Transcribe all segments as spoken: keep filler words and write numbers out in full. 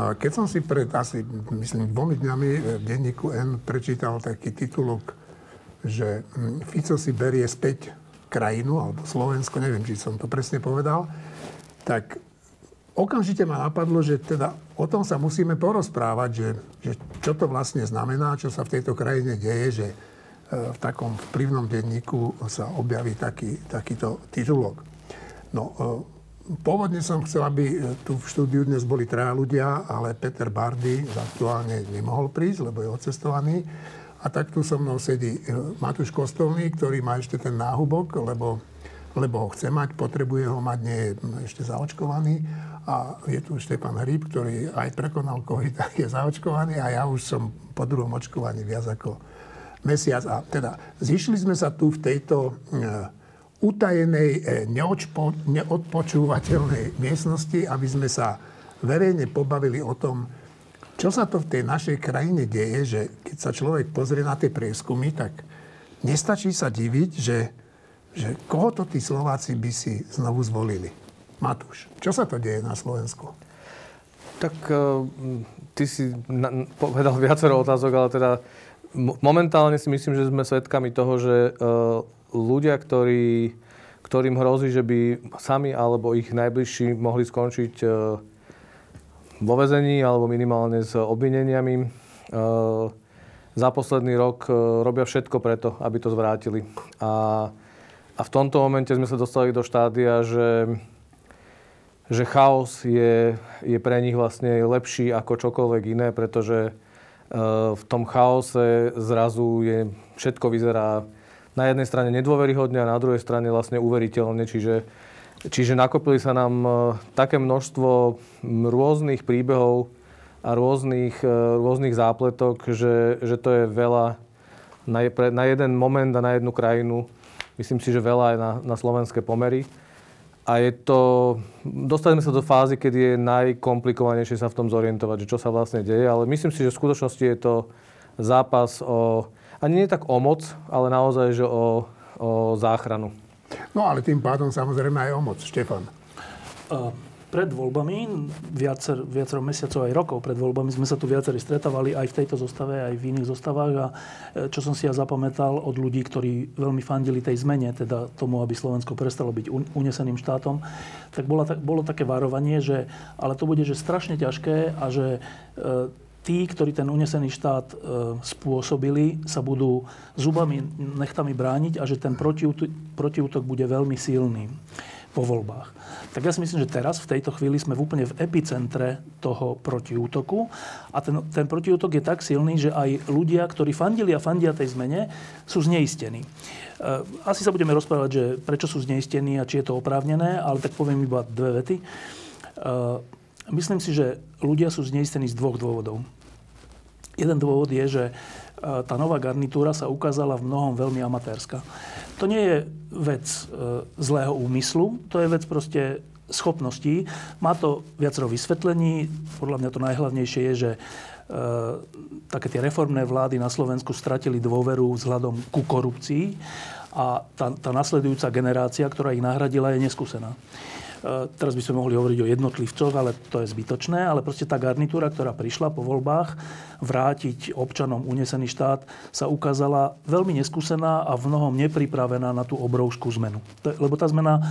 Keď som si pred asi, myslím, dvomi dňami v denníku N prečítal taký titulok, že Fico si berie späť krajinu, alebo Slovensko, neviem, či som to presne povedal, tak okamžite ma napadlo, že teda o tom sa musíme porozprávať, že, že čo to vlastne znamená, čo sa v tejto krajine deje, že v takom vplyvnom denníku sa objaví taký, takýto titulok. No, pôvodne som chcel, aby tu v štúdiu dnes boli traja ľudia, ale Peter Bardy aktuálne nemohol prísť, lebo je odcestovaný. A tak tu so mnou sedí Matúš Kostolný, ktorý má ešte ten náhubok, lebo, lebo ho chce mať, potrebuje ho mať, nie je ešte zaočkovaný. A je tu Štefan Hríb, ktorý aj prekonal COVID, tak je zaočkovaný a ja už som po druhom očkovaní viac ako mesiac. A teda zišli sme sa tu v tejto utajenej, neodpo, neodpočúvateľnej miestnosti, aby sme sa verejne pobavili o tom, čo sa to v tej našej krajine deje, že keď sa človek pozrie na tie prieskumy, tak nestačí sa diviť, že, že koho to tí Slováci by si znovu zvolili. Matúš, čo sa to deje na Slovensku? Tak ty si povedal viacero otázok, ale teda momentálne si myslím, že sme svedkami toho, že ľudia, ktorí, ktorým hrozí, že by sami alebo ich najbližší mohli skončiť vo väzení alebo minimálne s obvineniami, za posledný rok robia všetko preto, aby to zvrátili. A, a v tomto momente sme sa dostali do štádia, že, že chaos je, je pre nich vlastne lepší ako čokoľvek iné, pretože v tom chaose zrazu je, všetko vyzerá na jednej strane nedôveryhodne a na druhej strane vlastne uveriteľne. Čiže, čiže nakopili sa nám také množstvo rôznych príbehov a rôznych, rôznych zápletok, že, že to je veľa na, na jeden moment a na jednu krajinu. Myslím si, že veľa aj na, na slovenské pomery. A je to, dostali sme sa do fázy, kedy je najkomplikovanejšie sa v tom zorientovať, že čo sa vlastne deje, ale myslím si, že v skutočnosti je to zápas o, ani nie tak o moc, ale naozaj, že o, o záchranu. No ale tým pádom samozrejme aj o moc. Štefan. Uh, pred voľbami, viacero, viacero mesiacov aj rokov pred voľbami sme sa tu viacerí stretávali aj v tejto zostave, aj v iných zostavách a čo som si ja zapamätal od ľudí, ktorí veľmi fandili tej zmene, teda tomu, aby Slovensko prestalo byť uneseným štátom, tak bola, bolo také varovanie, že ale to bude že strašne ťažké a že e, tí, ktorí ten unesený štát e, spôsobili, sa budú zubami, nechtami brániť a že ten protiútok, protiútok bude veľmi silný po voľbách. Tak ja si myslím, že teraz, v tejto chvíli, sme úplne v epicentre toho protiútoku a ten, ten protiútok je tak silný, že aj ľudia, ktorí fandili a fandia tej zmene, sú zneistení. E, asi sa budeme rozprávať, že prečo sú zneistení a či je to oprávnené, ale tak poviem iba dve vety. E, Myslím si, že ľudia sú zneistení z dvoch dôvodov. Jeden dôvod je, že tá nová garnitúra sa ukázala v mnohom veľmi amatérska. To nie je vec zlého úmyslu, to je vec proste schopností. Má to viacero vysvetlení. Podľa mňa to najhlavnejšie je, že také tie reformné vlády na Slovensku stratili dôveru vzhľadom ku korupcii a tá, tá nasledujúca generácia, ktorá ich nahradila, je neskúsená. Teraz by sme mohli hovoriť o jednotlivcoch, ale to je zbytočné. Ale proste tá garnitúra, ktorá prišla po voľbách vrátiť občanom unesený štát, sa ukázala veľmi neskúsená a v mnohom nepripravená na tú obrovskú zmenu. Lebo tá zmena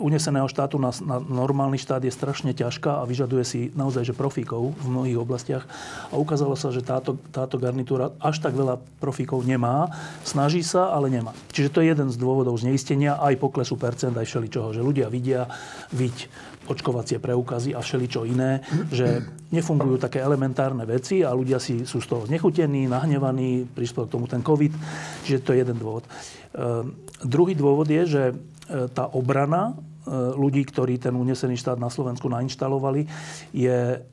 uneseného štátu na, na normálny štát je strašne ťažká a vyžaduje si naozaj že profíkov v mnohých oblastiach. A ukázalo sa, že táto, táto garnitúra až tak veľa profíkov nemá. Snaží sa, ale nemá. Čiže to je jeden z dôvodov zneistenia, aj poklesu percent, aj všeličoho, že ľudia vidia a viť očkovacie preukazy a všeličo iné, že nefungujú také elementárne veci a ľudia si sú z toho znechutení, nahnevaní, prispel k tomu ten COVID, čiže to je jeden dôvod. Druhý dôvod je, že tá obrana ľudí, ktorí ten unesený štát na Slovensku nainštalovali, je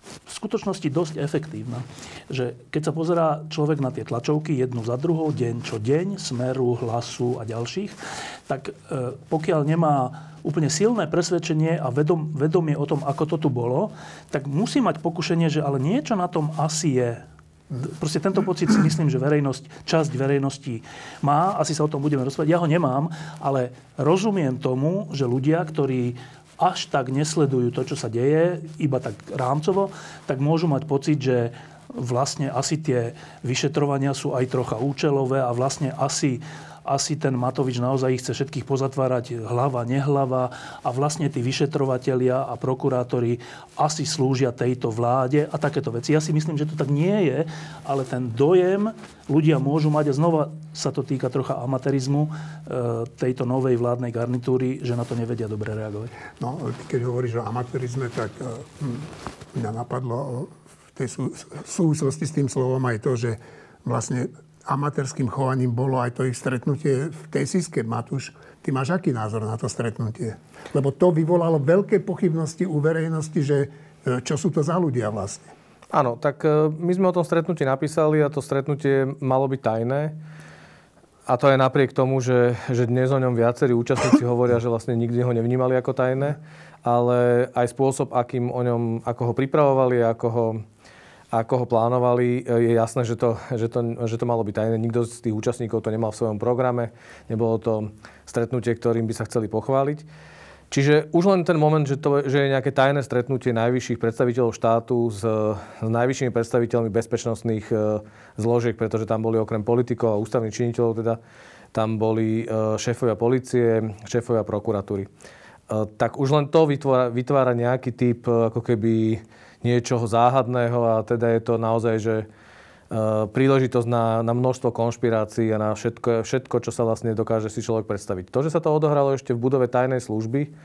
v skutočnosti dosť efektívna. Že keď sa pozerá človek na tie tlačovky jednu za druhou, deň čo deň, Smeru, Hlasu a ďalších, tak pokiaľ nemá úplne silné presvedčenie a vedom, vedomie o tom, ako to tu bolo, tak musí mať pokušenie, že ale niečo na tom asi je. Proste tento pocit si myslím, že verejnosť, časť verejnosti má, asi sa o tom budeme rozprávať, ja ho nemám, ale rozumiem tomu, že ľudia, ktorí až tak nesledujú to, čo sa deje, iba tak rámcovo, tak môžu mať pocit, že vlastne asi tie vyšetrovania sú aj trocha účelové a vlastne asi, asi ten Matovič naozaj ich chce všetkých pozatvárať hlava, nehlava a vlastne tí vyšetrovatelia a prokurátori asi slúžia tejto vláde a takéto veci. Ja si myslím, že to tak nie je, ale ten dojem ľudia môžu mať a znova sa to týka trocha amatérizmu tejto novej vládnej garnitúry, že na to nevedia dobre reagovať. No, keď hovoríš o amatérizme, tak hm, mňa napadlo v súvislosti s tým slovom aj to, že vlastne amatérským chovaním bolo aj to ich stretnutie v tej Siske. Matúš, ty máš aký názor na to stretnutie? Lebo to vyvolalo veľké pochybnosti u verejnosti, že čo sú to za ľudia vlastne. Áno, tak my sme o tom stretnutí napísali a to stretnutie malo byť tajné. A to aj napriek tomu, že, že dnes o ňom viacerí účastníci hovoria, že vlastne nikdy ho nevnímali ako tajné, ale aj spôsob, akým o ňom, ako ho pripravovali, ako ho ako ho plánovali, je jasné, že to, že, to, že to malo byť tajné. Nikto z tých účastníkov to nemal v svojom programe. Nebolo to stretnutie, ktorým by sa chceli pochváliť. Čiže už len ten moment, že, to, že je nejaké tajné stretnutie najvyšších predstaviteľov štátu s, s najvyššími predstaviteľmi bezpečnostných zložiek, pretože tam boli okrem politikov a ústavných činiteľov, teda tam boli šéfovia polície, šéfovia prokuratúry. Tak už len to vytvára, vytvára nejaký typ ako keby niečoho záhadného a teda je to naozaj, že e, príležitosť na, na množstvo konšpirácií a na všetko, všetko, čo sa vlastne dokáže si človek predstaviť. To, že sa to odohralo ešte v budove tajnej služby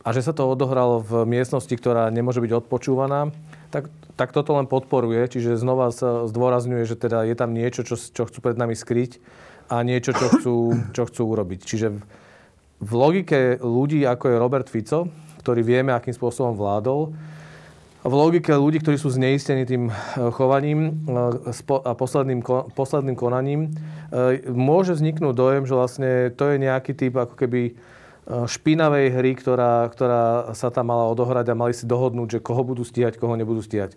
a že sa to odohralo v miestnosti, ktorá nemôže byť odpočúvaná, tak, tak toto len podporuje. Čiže znova sa zdôrazňuje, že teda je tam niečo, čo, čo chcú pred nami skryť a niečo, čo chcú, čo chcú urobiť. Čiže v, v logike ľudí, ako je Robert Fico, ktorý vieme, akým spôsobom vládol, v logike ľudí, ktorí sú zneistení tým chovaním a posledným, posledným konaním, môže vzniknúť dojem, že vlastne to je nejaký typ ako keby špinavej hry, ktorá, ktorá sa tam mala odohrať a mali si dohodnúť, že koho budú stíhať, koho nebudú stíhať.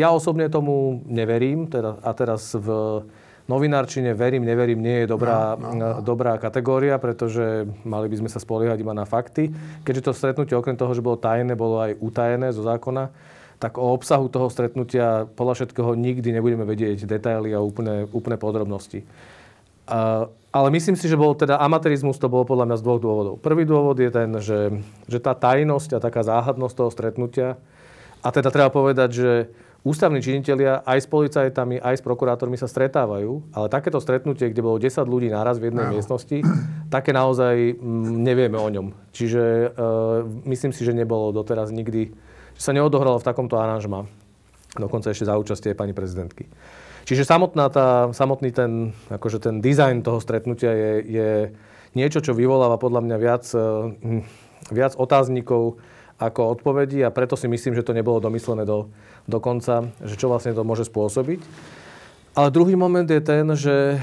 Ja osobne tomu neverím teda, a teraz v novinárčine verím, neverím nie je dobrá, no, no, no. dobrá kategória, pretože mali by sme sa spoliehať iba na fakty. Keďže to stretnutie okrem toho, že bolo tajné, bolo aj utajené zo zákona, tak o obsahu toho stretnutia podľa všetkého nikdy nebudeme vedieť detaily a úplne, úplne podrobnosti. A, ale myslím si, že bol teda amatérizmus, to bolo podľa mňa z dvoch dôvodov. Prvý dôvod je ten, že, že tá tajnosť a taká záhadnosť toho stretnutia, a teda treba povedať, že ústavní činitelia aj s policajtami, aj s prokurátormi sa stretávajú, ale takéto stretnutie, kde bolo desať ľudí naraz v jednej no. miestnosti, také naozaj m, nevieme o ňom. Čiže e, myslím si, že nebolo doteraz nikdy, že sa neodohralo v takomto aranžma. Dokonca ešte za účastie pani prezidentky. Čiže samotná tá, samotný ten, akože ten dizajn toho stretnutia je, je niečo, čo vyvoláva podľa mňa viac, viac otáznikov ako odpovedí a preto si myslím, že to nebolo domyslené do, do konca, že čo vlastne to môže spôsobiť. Ale druhý moment je ten, že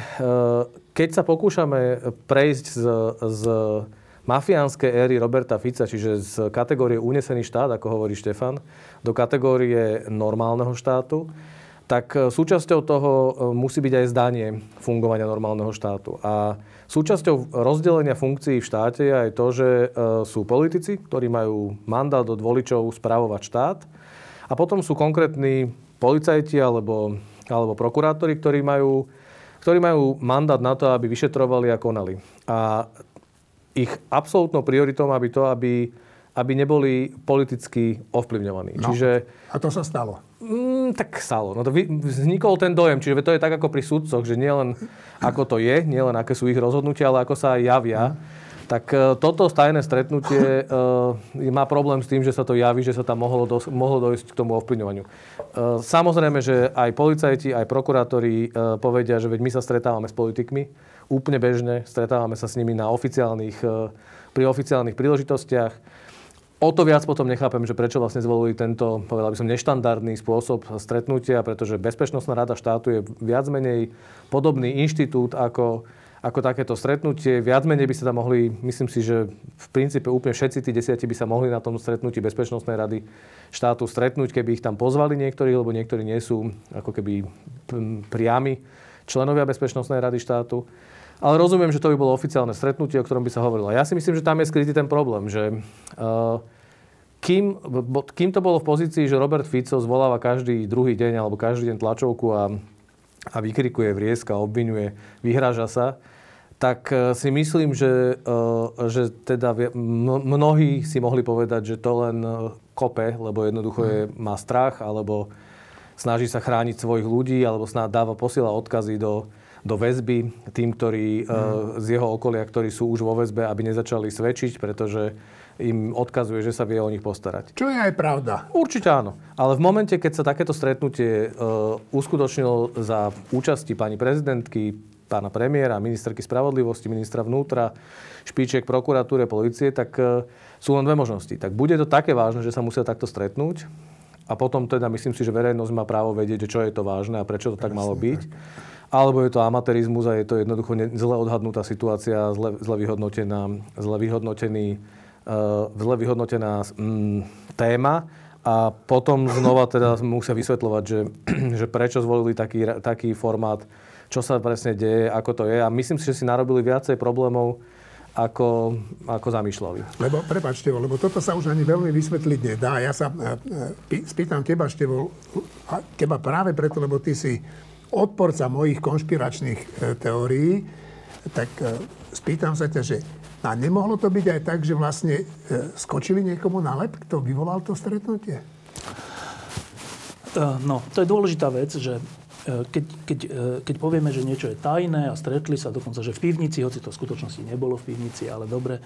keď sa pokúšame prejsť z, z mafiánskej éry Roberta Fica, čiže z kategórie unesený štát, ako hovorí Štefan, do kategórie normálneho štátu, tak súčasťou toho musí byť aj zdanie fungovania normálneho štátu. A súčasťou rozdelenia funkcií v štáte je aj to, že sú politici, ktorí majú mandát od voličov spravovať štát. A potom sú konkrétni policajti alebo, alebo prokurátori, ktorí majú, ktorí majú mandát na to, aby vyšetrovali a konali. A ich absolútnou prioritou má byť to, aby aby neboli politicky ovplyvňovaní. No. Čiže, a to sa stalo? Mm, tak stalo. No to vznikol ten dojem. Čiže to je tak ako pri sudcoch, že nielen ako to je, nielen aké sú ich rozhodnutia, ale ako sa aj javia. Mm. Tak toto tajné stretnutie e, má problém s tým, že sa to javí, že sa tam mohlo, dos- mohlo dojsť k tomu ovplyvňovaniu. E, samozrejme, že aj policajti, aj prokurátori e, povedia, že veď my sa stretávame s politikmi. Úplne bežne stretávame sa s nimi na oficiálnych, e, pri oficiálnych príležitostiach. O to viac potom nechápem, že prečo vlastne zvolili tento, povedal by som, neštandardný spôsob stretnutia, pretože Bezpečnostná rada štátu je viac menej podobný inštitút ako, ako takéto stretnutie. Viac menej by sa tam mohli, myslím si, že v princípe úplne všetci tí desiati by sa mohli na tom stretnutí Bezpečnostnej rady štátu stretnúť, keby ich tam pozvali niektorí, lebo niektorí nie sú ako keby priami členovia Bezpečnostnej rady štátu. Ale rozumiem, že to by bolo oficiálne stretnutie, o ktorom by sa hovorilo. Ja si myslím, že tam je skrytý ten problém, že uh, kým, bo, kým to bolo v pozícii, že Robert Fico zvoláva každý druhý deň alebo každý deň tlačovku a, a vykrikuje, vrieska, obvinuje, vyhráža sa, tak si myslím, že, že teda mnohí si mohli povedať, že to len kope, lebo jednoducho je, má strach, alebo snaží sa chrániť svojich ľudí, alebo snáď dáva, posiela odkazy do, do väzby tým, ktorí mm. z jeho okolia, ktorí sú už vo väzbe, aby nezačali svedčiť, pretože im odkazuje, že sa vie o nich postarať. Čo je aj pravda. Určite áno. Ale v momente, keď sa takéto stretnutie uskutočnilo za účasti pani prezidentky, pána premiéra, ministerky spravodlivosti, ministra vnútra, špičiek prokuratúre, polície, tak sú len dve možnosti. Tak bude to také vážne, že sa musia takto stretnúť a potom teda myslím si, že verejnosť má právo vedieť, čo je to vážne a prečo to tak malo byť. Alebo je to amatérizmus a je to jednoducho zle odhadnutá situácia, zle, zle vyhodnotená, zle vyhodnotený, uh, zle vyhodnotená um, téma. A potom znova teda musia vysvetľovať, že, že prečo zvolili taký, taký formát, čo sa presne deje, ako to je. A myslím si, že si narobili viacej problémov, ako, ako zamýšľali. Lebo, prepáč, Števo, lebo toto sa už ani veľmi vysvetliť nedá. Ja sa e, spýtam teba, Števo, teba práve preto, lebo ty si odporca mojich konšpiračných e, teórií, tak e, spýtam sa ťa, že a nemohlo to byť aj tak, že vlastne e, skočili niekomu na lep, kto vyvolal to stretnutie? E, no, to je dôležitá vec, že Keď, keď, keď povieme, že niečo je tajné a stretli sa dokonca, že v pivnici, hoci to v skutočnosti nebolo v pivnici, ale dobre,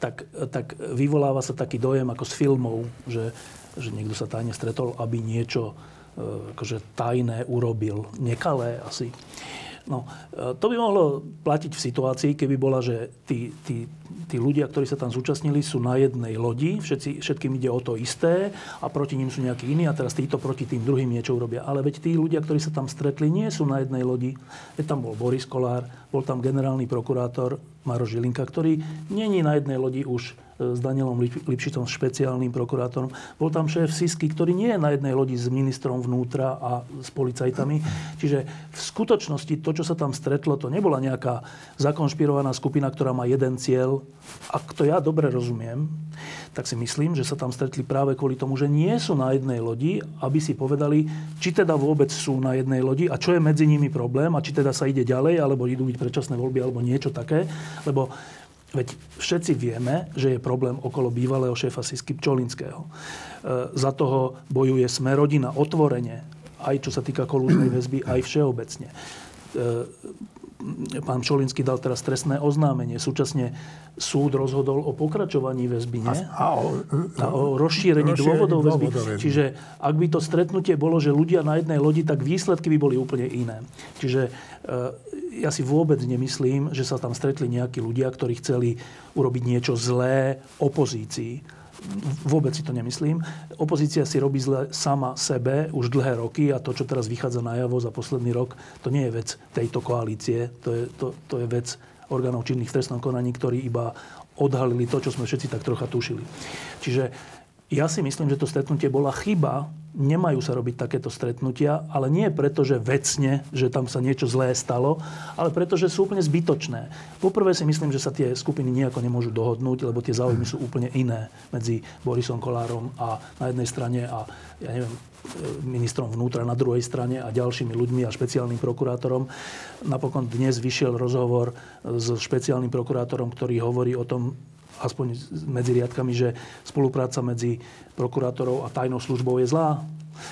tak, tak vyvoláva sa taký dojem ako z filmov, že, že niekto sa tajne stretol, aby niečo akože tajné urobil. Nekalé asi. No, to by mohlo platiť v situácii, keby bola, že tí, tí, tí ľudia, ktorí sa tam zúčastnili, sú na jednej lodi, všetci, všetkým ide o to isté a proti ním sú nejakí iní a teraz títo proti tým druhým niečo urobia. Ale veď tí ľudia, ktorí sa tam stretli, nie sú na jednej lodi. Veď tam bol Boris Kollár, bol tam generálny prokurátor Maroš Žilinka, ktorý nie je na jednej lodi už s Danielom Lipšicom, špeciálnym prokurátorom. Bol tam šéf Sisky, ktorý nie je na jednej lodi s ministrom vnútra a s policajtami. Čiže v skutočnosti to, čo sa tam stretlo, to nebola nejaká zakonšpirovaná skupina, ktorá má jeden cieľ. Ak to ja dobre rozumiem, tak si myslím, že sa tam stretli práve kvôli tomu, že nie sú na jednej lodi, aby si povedali, či teda vôbec sú na jednej lodi a čo je medzi nimi problém a či teda sa ide ďalej, alebo idú byť predčasné voľby, alebo niečo také. Lebo veď všetci vieme, že je problém okolo bývalého šéfa Sisky Pčolinského. E, za toho bojuje Sme rodina otvorene, aj čo sa týka kolúznej väzby, aj všeobecne. E, pán Pčolinský dal teraz trestné oznámenie. Súčasne súd rozhodol o pokračovaní väzby, nie? A o, a o rozšírení dôvodov väzby. Dôvodov. Čiže ak by to stretnutie bolo, že ľudia na jednej lodi, tak výsledky by boli úplne iné. Čiže ja si vôbec nemyslím, že sa tam stretli nejakí ľudia, ktorí chceli urobiť niečo zlé opozícii. Vôbec si to nemyslím. Opozícia si robí zle sama sebe už dlhé roky a to, čo teraz vychádza najavo za posledný rok, to nie je vec tejto koalície. To je, to, to je vec orgánov činných v trestnom konaní, ktorí iba odhalili to, čo sme všetci tak trocha tušili. Čiže ja si myslím, že to stretnutie bola chyba. Nemajú sa robiť takéto stretnutia, ale nie preto, že vecne, že tam sa niečo zlé stalo, ale preto, že sú úplne zbytočné. Poprvé si myslím, že sa tie skupiny nejako nemôžu dohodnúť, lebo tie záujmy sú úplne iné medzi Borisom Kollárom a na jednej strane a ja neviem, ministrom vnútra na druhej strane a ďalšími ľuďmi a špeciálnym prokurátorom. Napokon dnes vyšiel rozhovor s špeciálnym prokurátorom, ktorý hovorí o tom, aspoň medzi riadkami, že spolupráca medzi prokurátorov a tajnou službou je zlá.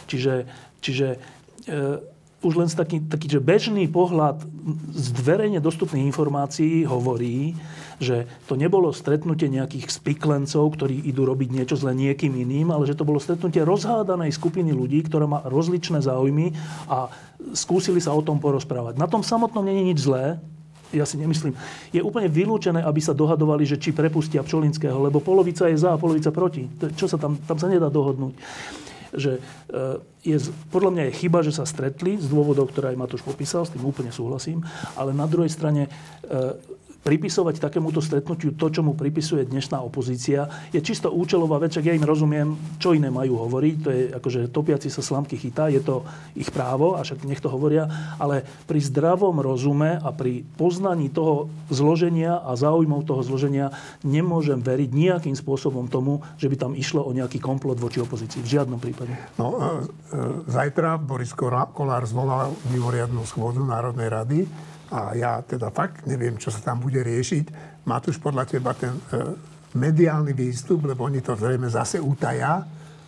Čiže, čiže e, už len taký, taký že bežný pohľad z verejne dostupných informácií hovorí, že to nebolo stretnutie nejakých spiklencov, ktorí idú robiť niečo zle niekým iným, ale že to bolo stretnutie rozhádanej skupiny ľudí, ktorá má rozličné záujmy a skúsili sa o tom porozprávať. Na tom samotnom nie je nič zlé, ja si nemyslím. Je úplne vylúčené, aby sa dohadovali, že či prepustia Pčolinského, lebo polovica je za a polovica proti. Čo sa tam, tam sa nedá dohodnúť. Že je, podľa mňa je chyba, že sa stretli z dôvodov, ktoré aj Matúš popísal, s tým úplne súhlasím, ale na druhej strane pripisovať takémuto stretnutiu to, čo mu pripisuje dnešná opozícia, je čisto účelová vec, ja im rozumiem, čo iné majú hovoriť, to je akože topiaci sa slamky chytá, je to ich právo, a však nech to hovoria, ale pri zdravom rozume a pri poznaní toho zloženia a záujmov toho zloženia nemôžem veriť nejakým spôsobom tomu, že by tam išlo o nejaký komplot voči opozícii. V žiadnom prípade. No, zajtra Boris Kollár zvolal mimoriadnu schôdzu Národnej rady. A ja teda fakt neviem, čo sa tam bude riešiť. Matúš, podľa teba ten e, mediálny výstup, lebo oni to zrejme zase utajá.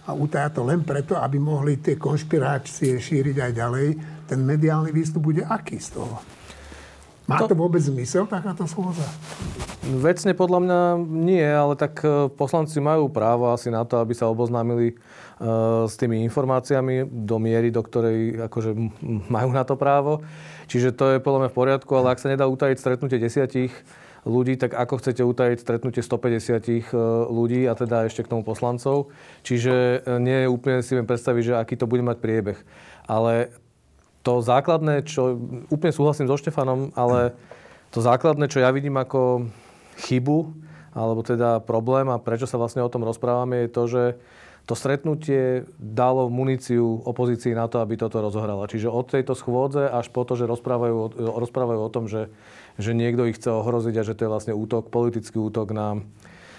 A utajá to len preto, aby mohli tie konšpirácie šíriť aj ďalej. Ten mediálny výstup bude aký z toho? Má to, to vôbec zmysel, takáto schôdza? Vecne podľa mňa nie, ale tak poslanci majú právo asi na to, aby sa oboznámili e, s tými informáciami do miery, do ktorej akože majú na to právo. Čiže to je podľa mňa v poriadku, ale ak sa nedá utajiť stretnutie desiatich ľudí, tak ako chcete utajiť stretnutie stopäťdesiat ľudí a teda ešte k tomu poslancov. Čiže nie úplne si viem predstaviť, že aký to bude mať priebeh. Ale to základné, čo úplne súhlasím so Štefanom, ale to základné, čo ja vidím ako chybu, alebo teda problém a prečo sa vlastne o tom rozprávame, je to, že to stretnutie dalo muníciu opozícii na to, aby toto rozohrala. Čiže od tejto schôdze až po to, že rozprávajú, rozprávajú o tom, že, že niekto ich chce ohroziť a že to je vlastne útok, politický útok na,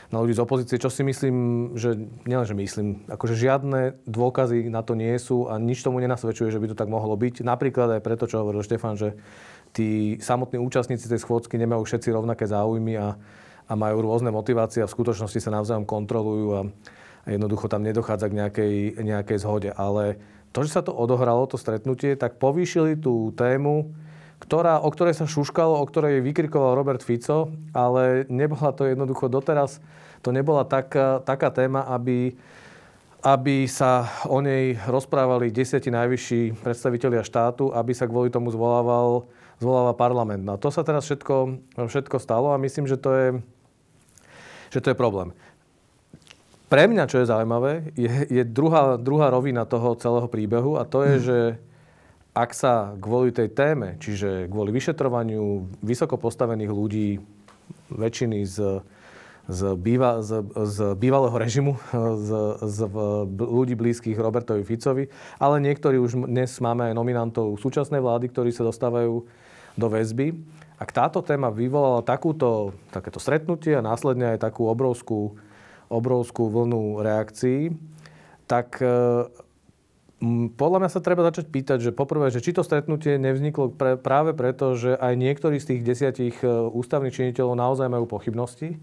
na ľudí z opozície, čo si myslím, že nielenže myslím, akože žiadne dôkazy na to nie sú a nič tomu nenasvedčuje, že by to tak mohlo byť. Napríklad aj preto, čo hovoril Štefan, že tí samotní účastníci tej schôdzky nemajú všetci rovnaké záujmy a, a majú rôzne motivácie a v skutočnosti sa navzájom kontrolujú a jednoducho tam nedochádza k nejakej, nejakej zhode. Ale to, že sa to odohralo, to stretnutie, tak povýšili tú tému, ktorá, o ktorej sa šuškalo, o ktorej vykrikoval Robert Fico, ale nebola to jednoducho doteraz. To nebola taká, taká téma, aby, aby sa o nej rozprávali desiati najvyšší predstavitelia štátu, aby sa kvôli tomu zvolával, zvolával parlament. A to sa teraz všetko, všetko stalo a myslím, že to je, že to je problém. Pre mňa, čo je zaujímavé, je, je druhá, druhá rovina toho celého príbehu a to je, hmm. že ak sa kvôli tej téme, čiže kvôli vyšetrovaniu vysoko postavených ľudí, väčšiny z, z, býva, z, z bývalého režimu, z, z ľudí blízkych Robertovi Ficovi, ale niektorí už dnes máme aj nominantov súčasnej vlády, ktorí sa dostávajú do väzby. Ak táto téma vyvolala takúto, takéto stretnutie a následne aj takú obrovskú obrovskú vlnu reakcií, tak e, m, podľa mňa sa treba začať pýtať, že poprvé, že či to stretnutie nevzniklo pre, práve preto, že aj niektorí z tých desiatich ústavných činiteľov naozaj majú pochybnosti. E,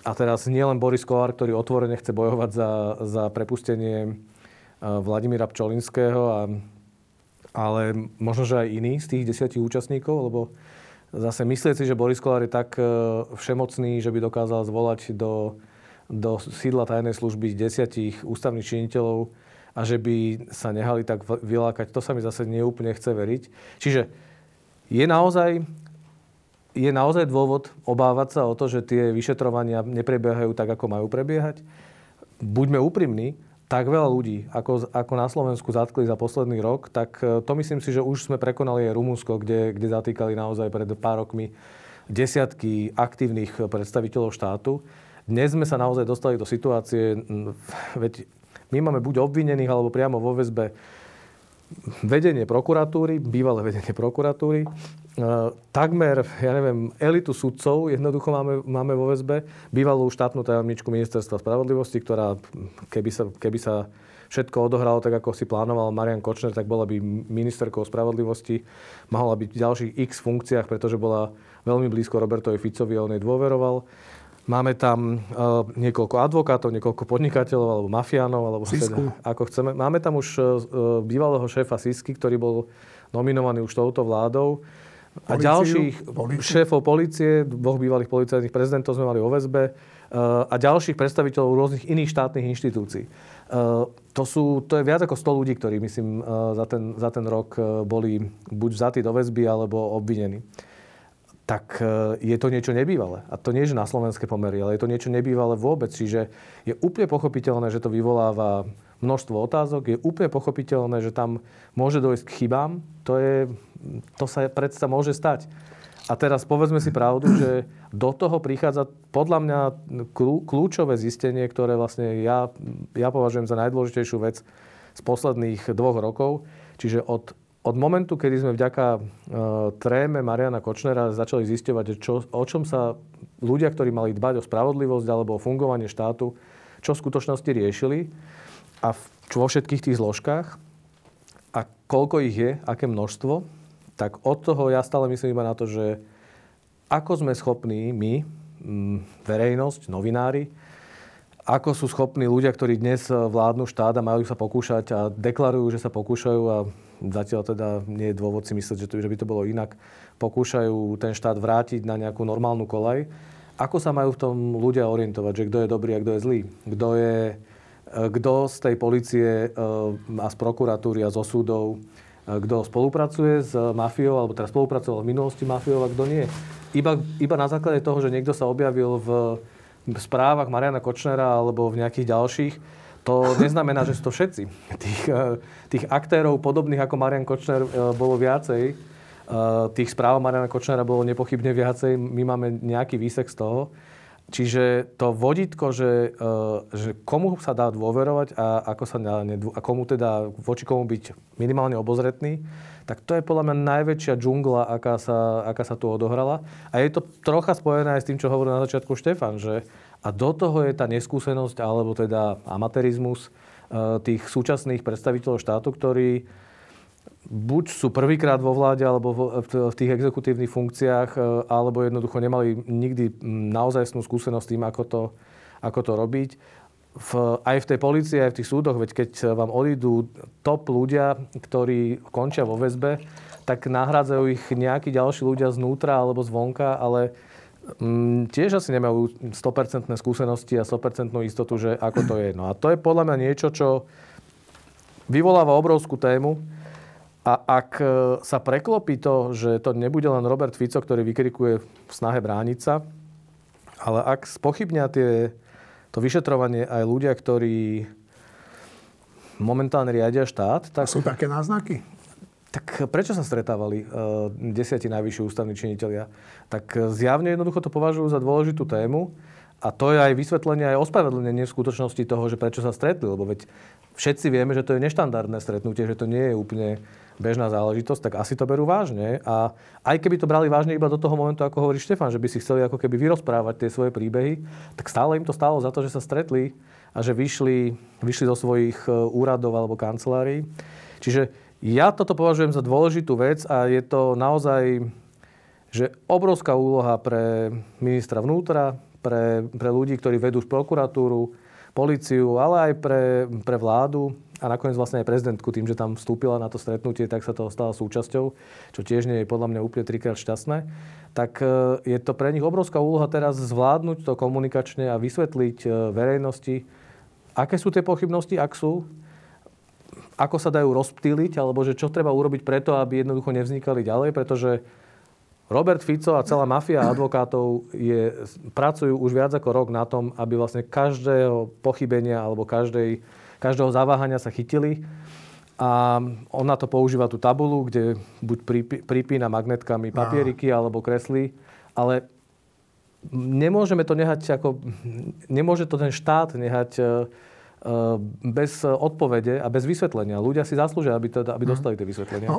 a teraz nie len Boris Kollár, ktorý otvorene chce bojovať za, za prepustenie Vladimíra Pčolinského, a, ale možno, že aj iní z tých desiatich účastníkov, lebo zase myslieť si, že Boris Kollár je tak všemocný, že by dokázal zvolať do, do sídla tajnej služby desiatich ústavných činiteľov a že by sa nehali tak vylákať, to sa mi zase neúplne chce veriť. Čiže je naozaj, je naozaj dôvod obávať sa o to, že tie vyšetrovania neprebiehajú tak, ako majú prebiehať. Buďme úprimní, tak veľa ľudí, ako, ako na Slovensku zatkli za posledný rok, tak to myslím si, že už sme prekonali aj Rumunsko, kde, kde zatýkali naozaj pred pár rokmi desiatky aktívnych predstaviteľov štátu. Dnes sme sa naozaj dostali do situácie, veď my máme buď obvinených, alebo priamo vo väzbe vedenie prokuratúry, bývalé vedenie prokuratúry, takmer, ja neviem, elitu sudcov, jednoducho máme, máme vo väzbe, bývalú štátnu tajomničku ministerstva spravodlivosti, ktorá, keby sa, keby sa všetko odohralo tak, ako si plánoval Marian Kočner, tak bola by ministerkou spravodlivosti, mohla byť v ďalších x funkciách, pretože bola veľmi blízko Robertovi Ficovi a on jej dôveroval. Máme tam uh, niekoľko advokátov, niekoľko podnikateľov alebo mafiánov, alebo teda, ako chceme. Máme tam už uh, bývalého šéfa Sisky, ktorý bol nominovaný už touto vládou. Políciu, a ďalších políciu. šéfov polície, dvoch bývalých policajných prezidentov sme mali o väzbe uh, a ďalších predstaviteľov rôznych iných štátnych inštitúcií. Uh, to, sú, to je viac ako sto ľudí, ktorí, myslím, uh, za, ten, za ten rok uh, boli buď vzatí do väzby alebo obvinení. Tak je to niečo nebývalé. A to nie je na slovenské pomery, ale je to niečo nebývalé vôbec. Čiže je úplne pochopiteľné, že to vyvoláva množstvo otázok. Je úplne pochopiteľné, že tam môže dojsť k chybám. To, je, to sa predsa môže stať. A teraz povedzme si pravdu, že do toho prichádza podľa mňa kľúčové zistenie, ktoré vlastne ja, ja považujem za najdôležitejšiu vec z posledných dvoch rokov. Čiže od, od momentu, kedy sme vďaka e, tréme Mariana Kočnera začali zisťovať, čo, o čom sa ľudia, ktorí mali dbať o spravodlivosť alebo o fungovanie štátu, čo v skutočnosti riešili a v, vo všetkých tých zložkách a koľko ich je, aké množstvo, tak od toho ja stále myslím iba na to, že ako sme schopní my, verejnosť, novinári, ako sú schopní ľudia, ktorí dnes vládnu štát a majú sa pokúšať a deklarujú, že sa pokúšajú a zatiaľ teda nie je dôvod si myslieť, že, to, že by to bolo inak, pokúšajú ten štát vrátiť na nejakú normálnu koľaj. Ako sa majú v tom ľudia orientovať, že kto je dobrý a kto je zlý? Kto je, kto z tej polície a z prokuratúry a zo súdov kto spolupracuje s mafiou, alebo teraz spolupracoval v minulosti mafiou a kto nie. Iba, iba na základe toho, že niekto sa objavil v správach Mariana Kočnera alebo v nejakých ďalších, to neznamená, že sú to všetci. Tých, tých aktérov podobných ako Marian Kočner bolo viacej. Tých správ Mariana Kočnera bolo nepochybne viacej. My máme nejaký výsek z toho. Čiže to vodítko, že, že komu sa dá dôverovať a, ako sa dá nedô, a komu teda, voči komu byť minimálne obozretný, tak to je podľa mňa najväčšia džungla, aká sa, aká sa tu odohrala. A je to trocha spojené aj s tým, čo hovoril na začiatku Štefan, že a do toho je tá neskúsenosť alebo teda amatérizmus tých súčasných predstaviteľov štátu, ktorí buď sú prvýkrát vo vláde alebo v tých exekutívnych funkciách, alebo jednoducho nemali nikdy naozajstnú skúsenosť s tým, ako to, ako to robiť. V, aj v tej polícii, aj v tých súdoch, veď keď vám odídu top ľudia, ktorí končia vo väzbe, tak nahrádzajú ich nejakí ďalší ľudia znútra alebo zvonka, ale m, tiež asi nemajú sto percent skúsenosti a sto percent istotu, že ako to je. No a to je podľa mňa niečo, čo vyvoláva obrovskú tému. A ak sa preklopí to, že to nebude len Robert Fico, ktorý vykrikuje v snahe brániť sa, ale ak spochybnia tie, to vyšetrovanie aj ľudia, ktorí momentálne riadia štát, tak... Sú také náznaky? Tak prečo sa stretávali desiatí najvyšší ústavní činitelia? Tak zjavne jednoducho to považujú za dôležitú tému. A to je aj vysvetlenie, aj ospravedlnenie v skutočnosti toho, že prečo sa stretli. Lebo veď všetci vieme, že to je neštandardné stretnutie, že to nie je úplne bežná záležitosť, tak asi to berú vážne. A aj keby to brali vážne iba do toho momentu, ako hovorí Štefan, že by si chceli ako keby vyrozprávať tie svoje príbehy, tak stále im to stálo za to, že sa stretli a že vyšli, vyšli do svojich úradov alebo kancelárií. Čiže ja toto považujem za dôležitú vec a je to naozaj že obrovská úloha pre ministra vnútra, Pre, pre ľudí, ktorí vedú prokuratúru, políciu, ale aj pre, pre vládu a nakoniec vlastne aj prezidentku tým, že tam vstúpila na to stretnutie, tak sa toho stala súčasťou, čo tiež nie je podľa mňa úplne trikrát šťastné. Tak je to pre nich obrovská úloha teraz zvládnuť to komunikačne a vysvetliť verejnosti, aké sú tie pochybnosti, ak sú, ako sa dajú rozptýliť, alebo že čo treba urobiť preto, aby jednoducho nevznikali ďalej, pretože Robert Fico a celá mafia advokátov je, pracujú už viac ako rok na tom, aby vlastne každého pochybenia alebo každej, každého zaváhania sa chytili. A on na to používa tú tabulu, kde buď pripína magnetkami papieriky alebo kreslí. Ale nemôžeme to nehať ako... Nemôže to ten štát nehať bez odpovede a bez vysvetlenia. Ľudia si zaslúžia, aby, teda, aby dostali tie vysvetlenia. No,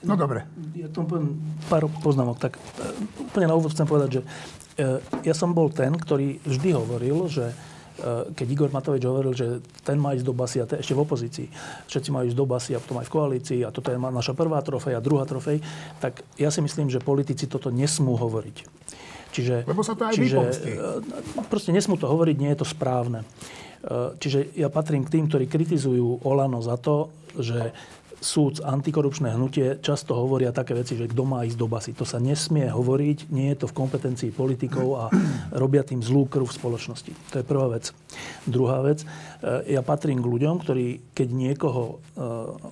no dobre. Ja tomu poviem pár poznámok. Tak úplne na úvod chcem povedať, že ja som bol ten, ktorý vždy hovoril, že keď Igor Matovič hovoril, že ten má ísť do basy a ten ešte v opozícii. Všetci majú ísť do basy a potom aj v koalícii a toto je naša prvá trofej a druhá trofej. Tak ja si myslím, že politici toto nesmú hovoriť. Čiže, Lebo sa to aj čiže, vypomstí. Proste nesmú to hovoriť, nie je to správne. Čiže ja patrím k tým, ktorí kritizujú Olano za to, že súd, antikorupčné hnutie často hovoria také veci, že kto má ísť do basy. To sa nesmie hovoriť, nie je to v kompetencii politikov a robia tým zlú krv v spoločnosti. To je prvá vec. Druhá vec, ja patrím k ľuďom, ktorí keď niekoho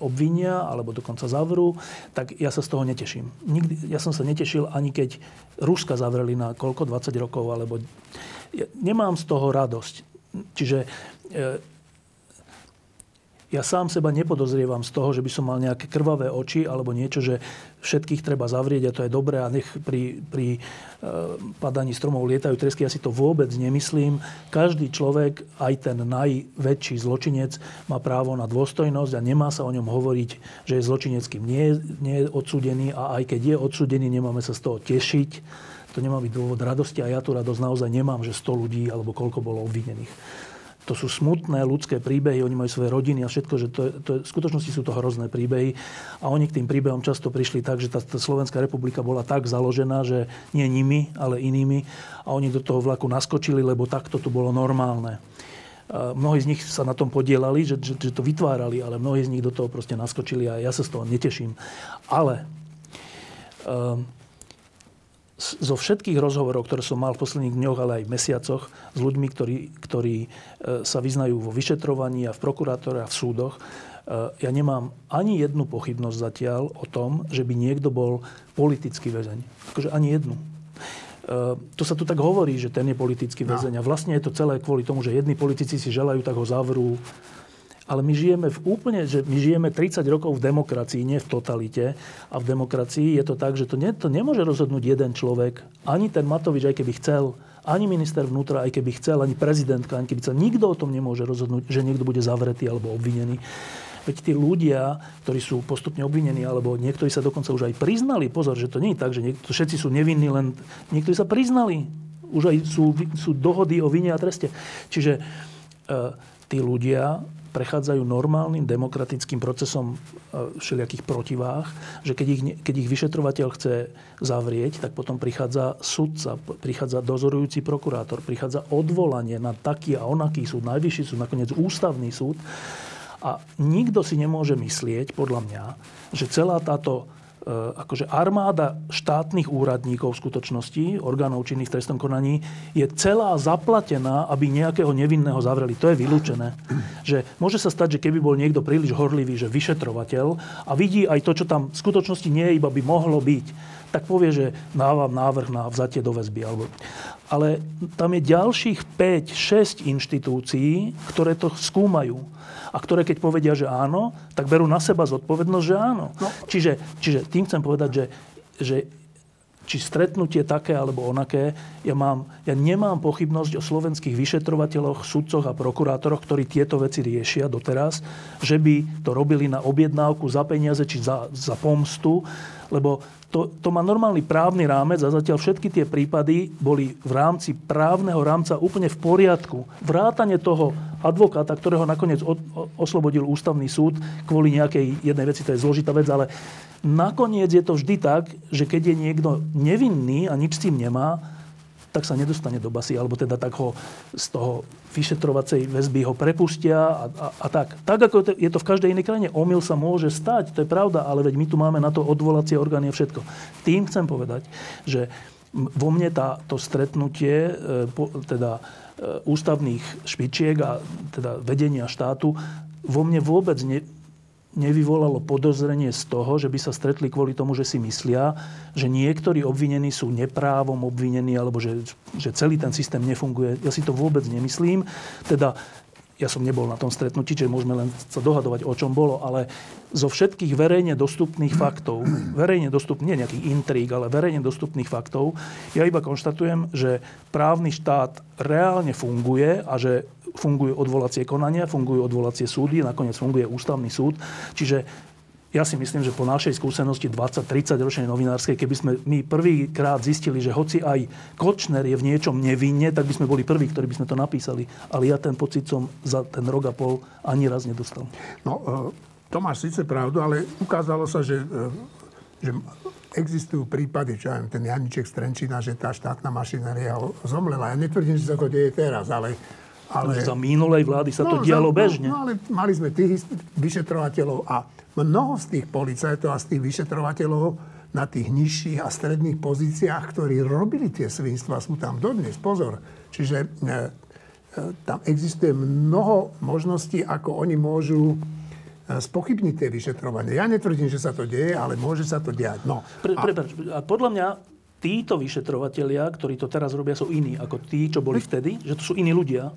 obvinia alebo dokonca zavrú, tak ja sa z toho neteším. Nikdy, ja som sa netešil ani keď Ruska zavreli na koľko? dvadsať rokov alebo... Ja nemám z toho radosť. Čiže e, Ja sám seba nepodozrievam z toho, že by som mal nejaké krvavé oči alebo niečo, že všetkých treba zavrieť a to je dobré a nech pri, pri e, padaní stromov lietajú tresky. Ja si to vôbec nemyslím. Každý človek, aj ten najväčší zločinec, má právo na dôstojnosť a nemá sa o ňom hovoriť, že je zločineckým. Nie, nie je odsúdený a aj keď je odsúdený, nemáme sa z toho tešiť. To nemá byť dôvod radosti a ja tú radosť naozaj nemám, že sto ľudí alebo koľko bolo obvinených. To sú smutné ľudské príbehy, oni majú svoje rodiny a všetko, že to, to, v skutočnosti sú to hrozné príbehy a oni k tým príbehom často prišli tak, že tá, tá Slovenská republika bola tak založená, že nie nimi, ale inými a oni do toho vlaku naskočili, lebo takto to bolo normálne. Mnohí z nich sa na tom podielali, že, že, že to vytvárali, ale mnohí z nich do toho proste naskočili a ja sa z toho neteším. Ale um, zo všetkých rozhovorov, ktoré som mal v posledných dňoch, ale aj mesiacoch s ľuďmi, ktorí, ktorí sa vyznajú vo vyšetrovaní a v prokurátore a v súdoch, ja nemám ani jednu pochybnosť zatiaľ o tom, že by niekto bol politický väzeň. Akože ani jednu. To sa tu tak hovorí, že ten je politický väzeň. A vlastne je to celé kvôli tomu, že jedni politici si želajú, tak ho zavrú. Ale my žijeme v úplne, že my žijeme tridsať rokov v demokracii, nie v totalite. A v demokracii je to tak, že to, ne, to nemôže rozhodnúť jeden človek. Ani ten Matovič, aj keby chcel, ani minister vnútra, aj keby chcel, ani prezidentka, ani keby chcel. Nikto o tom nemôže rozhodnúť, že niekto bude zavretý alebo obvinený. Veď tí ľudia, ktorí sú postupne obvinení, alebo niektorí sa dokonca už aj priznali. Pozor, že to nie je tak, že niekto, všetci sú nevinní, len niektorí sa priznali. Už aj sú, sú dohody o vine a treste. Čiže e, tí ľudia prechádzajú normálnym demokratickým procesom všelijakých protivách, že keď ich, keď ich vyšetrovateľ chce zavrieť, tak potom prichádza sudca, prichádza dozorujúci prokurátor, prichádza odvolanie na taký a onaký súd, najvyšší súd, nakoniec ústavný súd. A nikto si nemôže myslieť, podľa mňa, že celá táto akože armáda štátnych úradníkov v skutočnosti, orgánov činných v trestnom konaní, je celá zaplatená, aby nejakého nevinného zavreli. To je vylúčené. Že môže sa stať, že keby bol niekto príliš horlivý, že vyšetrovateľ a vidí aj to, čo tam v skutočnosti nie je, iba by mohlo byť, tak povie, že dávam návrh na vzatie do väzby. Alebo... Ale tam je ďalších päť šesť inštitúcií, ktoré to skúmajú. A ktoré keď povedia, že áno, tak berú na seba zodpovednosť, že áno. No. Čiže, čiže tým chcem povedať, že, že či stretnutie také alebo onaké, ja, mám, ja nemám pochybnosť o slovenských vyšetrovateľoch, sudcoch a prokurátoroch, ktorí tieto veci riešia doteraz, že by to robili na objednávku za peniaze či za, za pomstu, lebo to, to má normálny právny rámec a zatiaľ všetky tie prípady boli v rámci právneho rámca úplne v poriadku. Vrátane toho advokáta, ktorého nakoniec od, oslobodil ústavný súd kvôli nejakej jednej veci, to je zložitá vec, ale nakoniec je to vždy tak, že keď je niekto nevinný a nič s tým nemá, tak sa nedostane do basy, alebo teda tak ho z toho vyšetrovacej väzby ho prepustia a, a, a tak. Tak, ako je to v každej inej krajine. Omyl sa môže stať, to je pravda, ale veď my tu máme na to odvolacie orgány a všetko. Tým chcem povedať, že vo mne tá, to stretnutie teda ústavných špičiek a teda vedenia štátu vo mne vôbec ne, nevyvolalo podozrenie z toho, že by sa stretli kvôli tomu, že si myslia, že niektorí obvinení sú neprávom obvinení, alebo že, že celý ten systém nefunguje. Ja si to vôbec nemyslím. Teda ja som nebol na tom stretnutí, čiže môžeme len sa dohadovať, o čom bolo, ale zo všetkých verejne dostupných faktov, verejne dostupných, nie nejakých intríg, ale verejne dostupných faktov, ja iba konštatujem, že právny štát reálne funguje a že fungujú odvolacie konania, fungujú odvolacie súdy, nakoniec funguje ústavný súd. Čiže ja si myslím, že po našej skúsenosti dvadsať tridsať ročnej novinárskej, keby sme my prvýkrát zistili, že hoci aj Kočner je v niečom nevinne, tak by sme boli prví, ktorí by sme to napísali. Ale ja ten pocit som za ten rok a pol ani raz nedostal. No, to máš síce pravdu, ale ukázalo sa, že, že existujú prípady, čo aj ten Janiček z Trenčína, že tá štátna mašinéria zomlela. Ja netvrdím, že sa to deje teraz, ale... Ale za minulej vlády sa no, to dialo bežne. No, no ale mali sme tých vyšetrovateľov a mnoho z tých policajtov a z tých vyšetrovateľov na tých nižších a stredných pozíciách, ktorí robili tie svinstva, sú tam dodnes. Pozor. Čiže e, e, tam existuje mnoho možností, ako oni môžu spochybniť tie vyšetrovanie. Ja netvrdím, že sa to deje, ale môže sa to diať. No, pre, pre, pre, a podľa mňa títo vyšetrovatelia, ktorí to teraz robia, sú iní ako tí, čo boli vtedy, že to sú iní ľudia.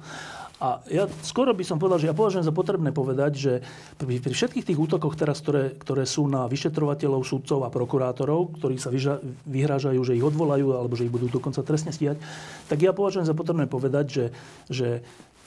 A A ja skoro by som povedal, že ja považujem za potrebné povedať, že pri, pri všetkých tých útokoch teraz, ktoré, ktoré sú na vyšetrovateľov, sudcov a prokurátorov, ktorí sa vyža, vyhrážajú, že ich odvolajú alebo že ich budú dokonca trestne stíhať, tak ja považujem za potrebné povedať, že, že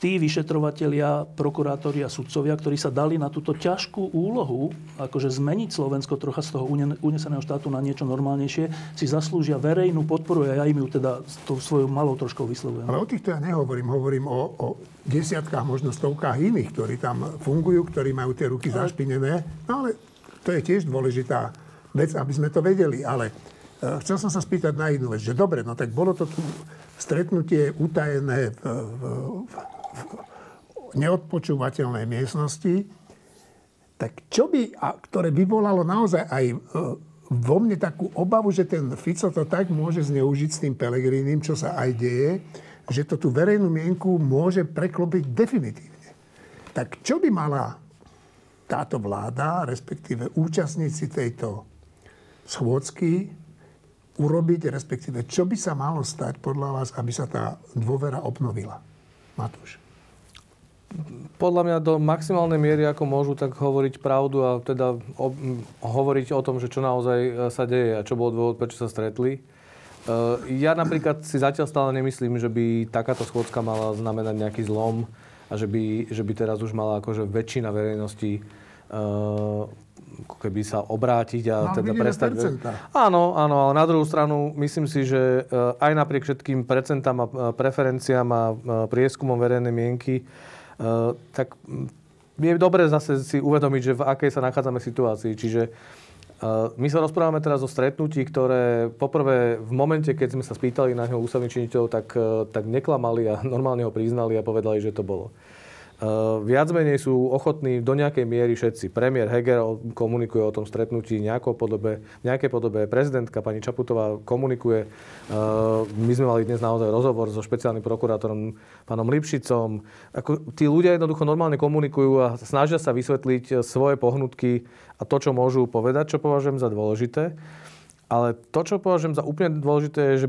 tí vyšetrovatelia, prokurátori a sudcovia, ktorí sa dali na túto ťažkú úlohu, akože zmeniť Slovensko trocha z toho uneseného štátu na niečo normálnejšie, si zaslúžia verejnú podporu a ja im ju teda s tou svojou malou troškou vyslovujem. Ale o týchto ja nehovorím, hovorím o, o desiatkách, možno stovkách iných, ktorí tam fungujú, ktorí majú tie ruky ale... zašpinené. No ale to je tiež dôležitá vec, aby sme to vedeli, ale chcel som sa spýtať na jednu vec, že dobre, no tak bolo to tu stretnutie utajené v, v, v neodpočúvateľnej miestnosti, tak čo by, a ktoré vyvolalo naozaj aj vo mne takú obavu, že ten Fico to tak môže zneužiť s tým Pelegrínim, čo sa aj deje, že to tú verejnú mienku môže preklopiť definitívne. Tak čo by mala táto vláda, respektíve účastníci tejto schôdzky, urobiť, respektíve, čo by sa malo stať podľa vás, aby sa tá dôvera obnovila? Matúš. Podľa mňa do maximálnej miery, ako môžu, tak hovoriť pravdu a teda ob- hovoriť o tom, že čo naozaj sa deje a čo bol dôvod, prečo sa stretli. Uh, ja napríklad si zatiaľ stále nemyslím, že by takáto schôdzka mala znamenať nejaký zlom a že by, že by teraz už mala akože väčšina verejnosti uh, keby sa obrátiť a no, teda prestať... Áno, áno, ale na druhú stranu myslím si, že aj napriek všetkým percentám a preferenciám a prieskumom verejnej mienky, tak je dobre zase si uvedomiť, že v akej sa nachádzame situácii. Čiže my sa rozprávame teraz o stretnutí, ktoré poprvé v momente, keď sme sa spýtali na ňo ústavných činiteľov, tak, tak neklamali a normálne ho priznali a povedali, že to bolo. Uh, viac menej sú ochotní do nejakej miery všetci. Premiér Heger komunikuje o tom stretnutí nejakou podobe, nejakej podobe. Prezidentka pani Čaputová komunikuje. Uh, my sme mali dnes naozaj rozhovor so špeciálnym prokurátorom pánom Lipšicom. Ako, tí ľudia jednoducho normálne komunikujú a snažia sa vysvetliť svoje pohnutky a to, čo môžu povedať, čo považujem za dôležité. Ale to, čo považujem za úplne dôležité, je, že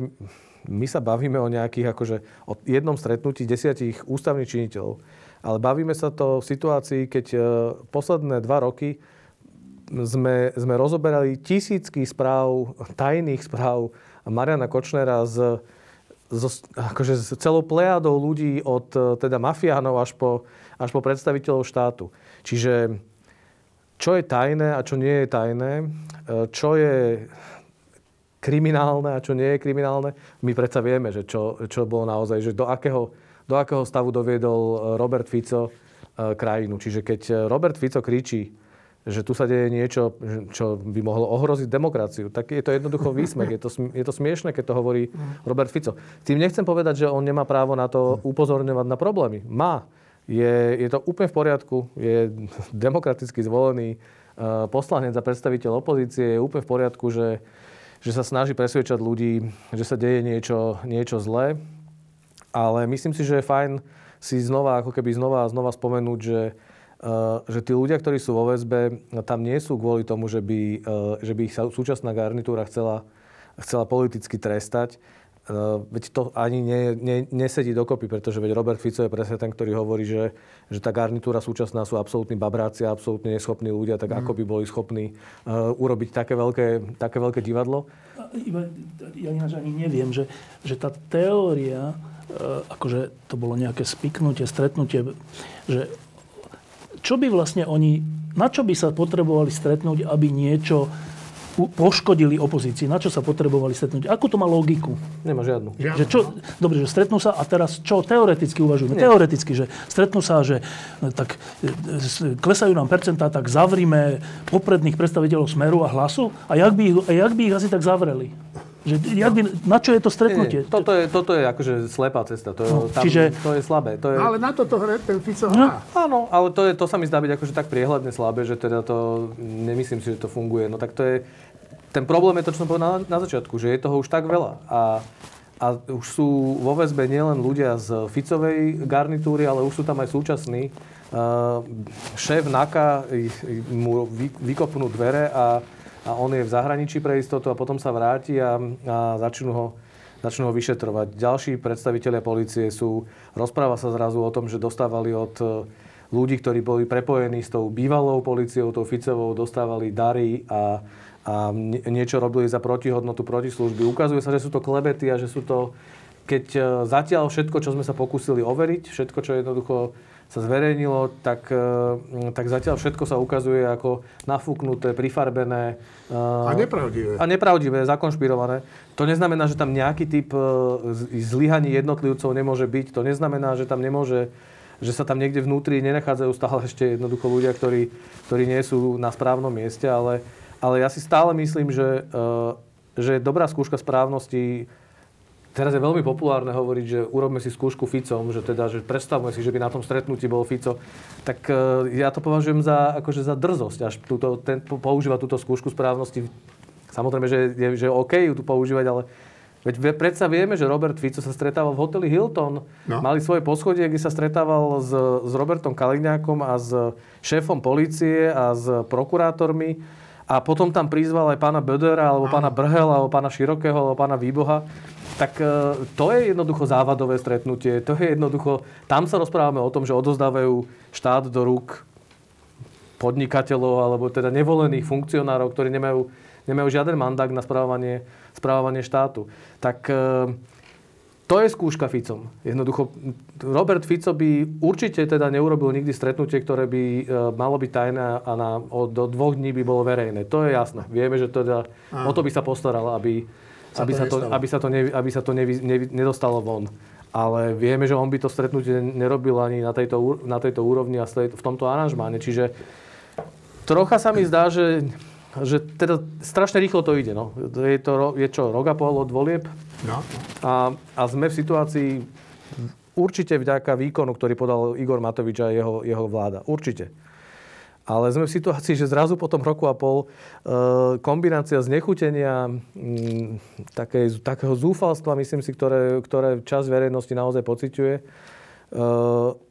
my sa bavíme o nejakých, akože o jednom stretnutí desiatich ústavných činiteľov. Ale bavíme sa to v situácii, keď posledné dva roky sme, sme rozoberali tisícky správ, tajných správ Mariana Kočnera z, z, akože z celou plejádou ľudí od teda mafiánov až po, až po predstaviteľov štátu. Čiže čo je tajné a čo nie je tajné, čo je kriminálne a čo nie je kriminálne, my predsa vieme, že čo, čo bolo naozaj, že do akého do akého stavu doviedol Robert Fico krajinu. Čiže keď Robert Fico kričí, že tu sa deje niečo, čo by mohlo ohroziť demokraciu, tak je to jednoducho výsmech. Je to, je to smiešne, keď to hovorí Robert Fico. Tým nechcem povedať, že on nemá právo na to upozorňovať na problémy. Má. Je, je to úplne v poriadku. Je demokraticky zvolený poslanec a predstaviteľ opozície. Je úplne v poriadku, že, že sa snaží presviedčať ľudí, že sa deje niečo, niečo zlé. Ale myslím si, že je fajn si znova, ako keby znova a znova spomenúť, že, uh, že tí ľudia, ktorí sú vo väzbe, tam nie sú kvôli tomu, že by, uh, že by ich súčasná garnitúra chcela, chcela politicky trestať. Uh, veď to ani ne, ne, nesedí dokopy, pretože veď Robert Fico je presne ten, ktorý hovorí, že, že tá garnitúra súčasná sú absolútni babráci, absolútne neschopní ľudia, tak mm. ako by boli schopní uh, urobiť také veľké, také veľké divadlo? Ja ináč ani neviem, že, že tá teória... akože to bolo nejaké spiknutie, stretnutie, že čo by vlastne oni, na čo by sa potrebovali stretnúť, aby niečo poškodili opozícii? Na čo sa potrebovali stretnúť? Akú to má logiku? Nemá žiadnu. Že čo, dobre, že stretnú sa a teraz čo teoreticky uvažujeme? Nie. Teoreticky, že stretnú sa, že tak klesajú nám percentá, tak zavrime popredných predstaviteľov Smeru a Hlasu a jak by ich, jak by ich asi tak zavreli? Že, jak by, na čo je to stretnutie? Nie, toto, je, toto je akože slepá cesta. To je, no, tam, čiže... to je slabé. To je... Ale na toto hre ten Fico hrá. No, áno, ale to, je, to sa mi zdá byť akože tak priehľadne slabé, že teda to, nemyslím si, že to funguje. No tak to je, ten problém je to, čo som povedal na, na začiatku, že je toho už tak veľa. A, a už sú vo väzbe nielen ľudia z Ficovej garnitúry, ale už sú tam aj súčasní. Uh, šéf NAKA mu vy, vykopnú dvere a a on je v zahraničí pre istotu a potom sa vráti a, a začnú ho, začnú vyšetrovať. Ďalší predstavitelia polície sú, rozpráva sa zrazu o tom, že dostávali od ľudí, ktorí boli prepojení s tou bývalou políciou, tou Ficovou, dostávali dary a, a niečo robili za protihodnotu, protislúžby. Ukazuje sa, že sú to klebety a že sú to, keď zatiaľ všetko, čo sme sa pokúsili overiť, všetko, čo jednoducho sa zverejnilo, tak, tak zatiaľ všetko sa ukazuje ako nafúknuté, prifarbené. A nepravdivé. A nepravdivé, zakonšpirované. To neznamená, že tam nejaký typ zlyhaní jednotlivcov nemôže byť. To neznamená, že tam nemôže že sa tam niekde vnútri nenachádzajú stále ešte jednoducho ľudia, ktorí, ktorí nie sú na správnom mieste, ale, ale ja si stále myslím, že, že dobrá skúška správnosti, teraz je veľmi populárne hovoriť, že urobme si skúšku Ficom, že teda, že predstavme si, že by na tom stretnutí bol Fico, tak ja to považujem za, akože za drzosť, až túto, ten, používať túto skúšku správnosti. Samozrejme, že je že OK ju tu používať, ale veď predsa vieme, že Robert Fico sa stretával v hoteli Hilton. No. Mali svoje poschodie, kde sa stretával s, s Robertom Kaliňákom a s šéfom polície a s prokurátormi. A potom tam prizval aj pána Bödera, alebo pána Brhela, alebo pána Širokého, alebo pána Výboha. Tak to je jednoducho závadové stretnutie. To je jednoducho... Tam sa rozprávame o tom, že odozdávajú štát do rúk podnikateľov, alebo teda nevolených funkcionárov, ktorí nemajú... nemajú žiaden mandát na správanie, správanie štátu. Tak e, to je skúška Ficom. Jednoducho, Robert Fico by určite teda neurobil nikdy stretnutie, ktoré by e, malo byť tajné a na, o, do dvoch dní by bolo verejné. To je jasné. Vieme, že teda Aha. o to by sa postaral, aby, aby, sa, to, aby, sa, to ne, aby sa to nevy, nevy, nedostalo von. Ale vieme, že on by to stretnutie nerobil ani na tejto, na tejto úrovni a v tomto aranžmáne. Čiže trocha sa mi zdá, že... že teda strašne rýchlo to ide, no. Je to, je čo, rok a pol od volieb? No. A, a sme v situácii určite vďaka výkonu, ktorý podal Igor Matovič a jeho, jeho vláda. Určite. Ale sme v situácii, že zrazu po tom roku a pol e, kombinácia znechutenia, m, také, takého zúfalstva, myslím si, ktoré, ktoré časť verejnosti naozaj pociťuje. E,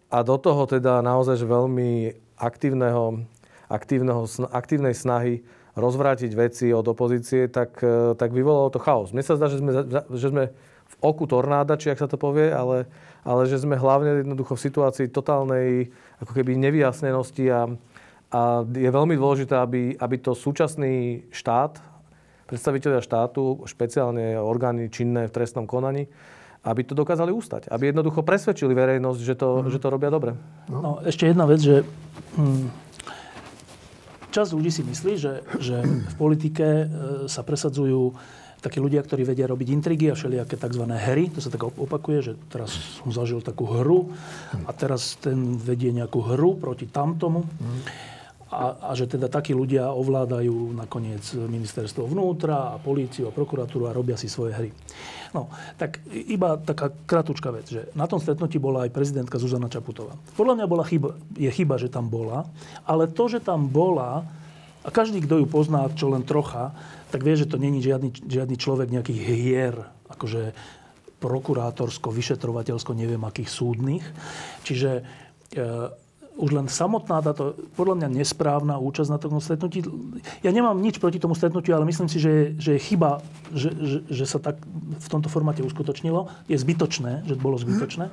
a do toho teda naozaj veľmi aktívneho, aktívneho, aktívnej snahy rozvrátiť veci od opozície, tak, tak vyvolalo to chaos. Mne sa zdá, že sme, že sme v oku tornáda, či ak sa to povie, ale, ale že sme hlavne jednoducho v situácii totálnej ako keby nevyjasnenosti a, a je veľmi dôležité, aby, aby to súčasný štát, predstavitelia štátu, špeciálne orgány činné v trestnom konaní, aby to dokázali ustať. Aby jednoducho presvedčili verejnosť, že to, mm. že to robia dobre. No, ešte jedna vec, že... Mm. Časť ľudí si myslí, že, že v politike sa presadzujú takí ľudia, ktorí vedia robiť intrigy a všelijaké tzv. Hry. To sa tak opakuje, že teraz som zažil takú hru a teraz ten vedie nejakú hru proti tamtomu. A, a že teda takí ľudia ovládajú nakoniec ministerstvo vnútra a políciu a prokuratúru a robia si svoje hry. No, tak iba taká kratučká vec, že na tom stretnutí bola aj prezidentka Zuzana Čaputová. Podľa mňa bola chyba, je chyba, že tam bola, ale to, že tam bola, a každý, kto ju pozná, čo len trocha, tak vie, že to není žiadny, žiadny človek nejakých hier, akože prokurátorsko, vyšetrovateľsko, neviem akých súdnych. Čiže e, už len samotná táto, podľa mňa nesprávna účasť na tom stretnutí. Ja nemám nič proti tomu stretnutiu, ale myslím si, že, že je chyba, že, že, že sa tak v tomto formáte uskutočnilo. Je zbytočné, že bolo zbytočné.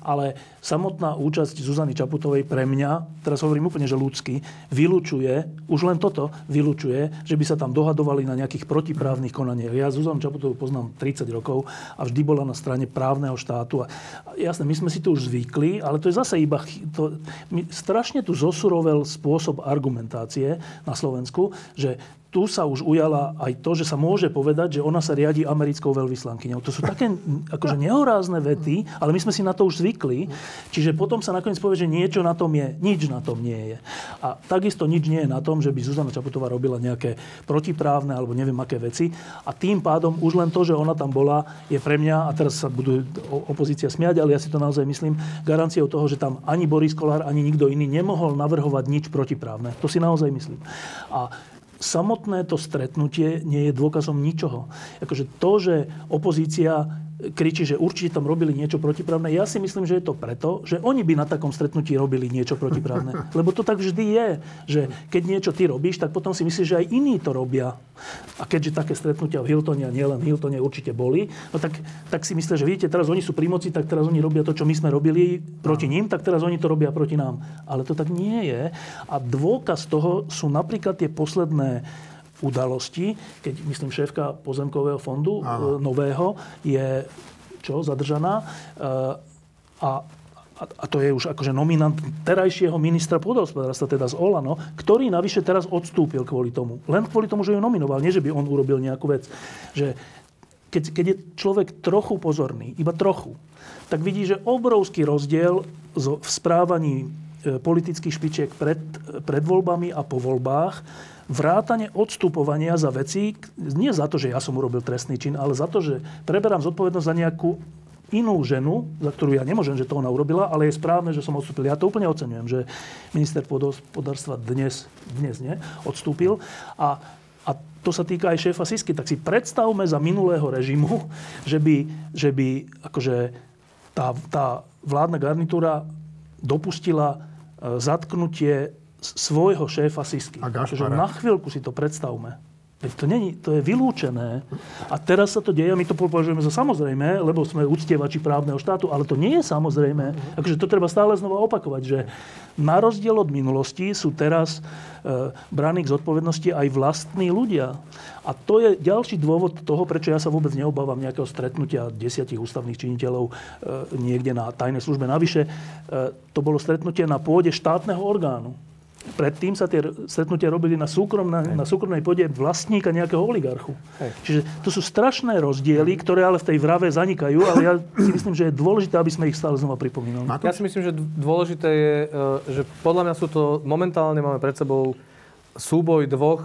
Ale samotná účasť Zuzany Čaputovej pre mňa, teraz hovorím úplne, že ľudsky, vylučuje, už len toto vylučuje, že by sa tam dohadovali na nejakých protiprávnych konaniach. Ja Zuzanu Čaputovú poznám tridsať rokov a vždy bola na strane právneho štátu. A jasné, my sme si to už zvykli, ale to je zase iba... To, strašne tu zosurovel spôsob argumentácie na Slovensku, že tu sa už ujala aj to, že sa môže povedať, že ona sa riadi americkou veľvyslankyňou. To sú také akože nehorázne vety, ale my sme si na to už zvykli. Čiže potom sa nakoniec povie, že niečo na tom je, nič na tom nie je. A takisto nič nie je na tom, že by Zuzana Čaputová robila nejaké protiprávne alebo neviem aké veci. A tým pádom už len to, že ona tam bola, je pre mňa, a teraz sa budú opozícia smiať, ale ja si to naozaj myslím, garanciou toho, že tam ani Boris Kollár, ani nikto iný nemohol navrhovať nič protiprávne. To si naozaj myslím. A samotné to stretnutie nie je dôkazom ničoho. Akože to, že opozícia kričí, že určite tam robili niečo protiprávne. Ja si myslím, že je to preto, že oni by na takom stretnutí robili niečo protiprávne. Lebo to tak vždy je, že keď niečo ty robíš, tak potom si myslíš, že aj iní to robia. A keďže také stretnutia v Hiltone, nielen v Hiltone určite boli, no tak, tak si myslíš, že vidíte, teraz oni sú pri moci, tak teraz oni robia to, čo my sme robili proti ním, tak teraz oni to robia proti nám. Ale to tak nie je. A dôkaz toho sú napríklad tie posledné udalosti, keď, myslím, šéfka pozemkového fondu e, nového je, čo, zadržaná e, a, a to je už akože nominant terajšieho ministra pôdohospodárstva, teda z Olano, ktorý navyše teraz odstúpil kvôli tomu. Len kvôli tomu, že ju nominoval, nie že by on urobil nejakú vec. Že keď, keď je človek trochu pozorný, iba trochu, tak vidí, že obrovský rozdiel v správaní politických špičiek pred, pred voľbami a po voľbách, vrátane odstupovania za veci, nie za to, že ja som urobil trestný čin, ale za to, že preberám zodpovednosť za nejakú inú ženu, za ktorú ja nemôžem, že to ona urobila, ale je správne, že som odstúpil. Ja to úplne oceňujem, že minister pôdohospodárstva dnes, dnes nie, odstúpil. A, a to sa týka aj šéfa Sisky. Tak si predstavme za minulého režimu, že by, že by akože tá, tá vládna garnitúra dopustila zatknutie svojho šéfa Sisky. Takže na chvíľku si to predstavme. Veď to není, to je vylúčené. A teraz sa to deje, my to považujeme za samozrejme, lebo sme uctievači právneho štátu, ale to nie je samozrejme. Takže to treba stále znova opakovať, že na rozdiel od minulosti sú teraz e, braní k zodpovednosti aj vlastní ľudia. A to je ďalší dôvod toho, prečo ja sa vôbec neobávam nejakého stretnutia desiatich ústavných činiteľov e, niekde na tajnej službe. Navyše, e, to bolo stretnutie na pôde štátneho orgánu. Predtým sa tie stretnutia robili na, súkromná, na súkromnej pôde vlastníka nejakého oligarchu. Hej. Čiže to sú strašné rozdiely, ktoré ale v tej vrave zanikajú, ale ja si myslím, že je dôležité, aby sme ich stále znova pripomínali. Ja si myslím, že dôležité je, že podľa mňa sú to, momentálne máme pred sebou súboj dvoch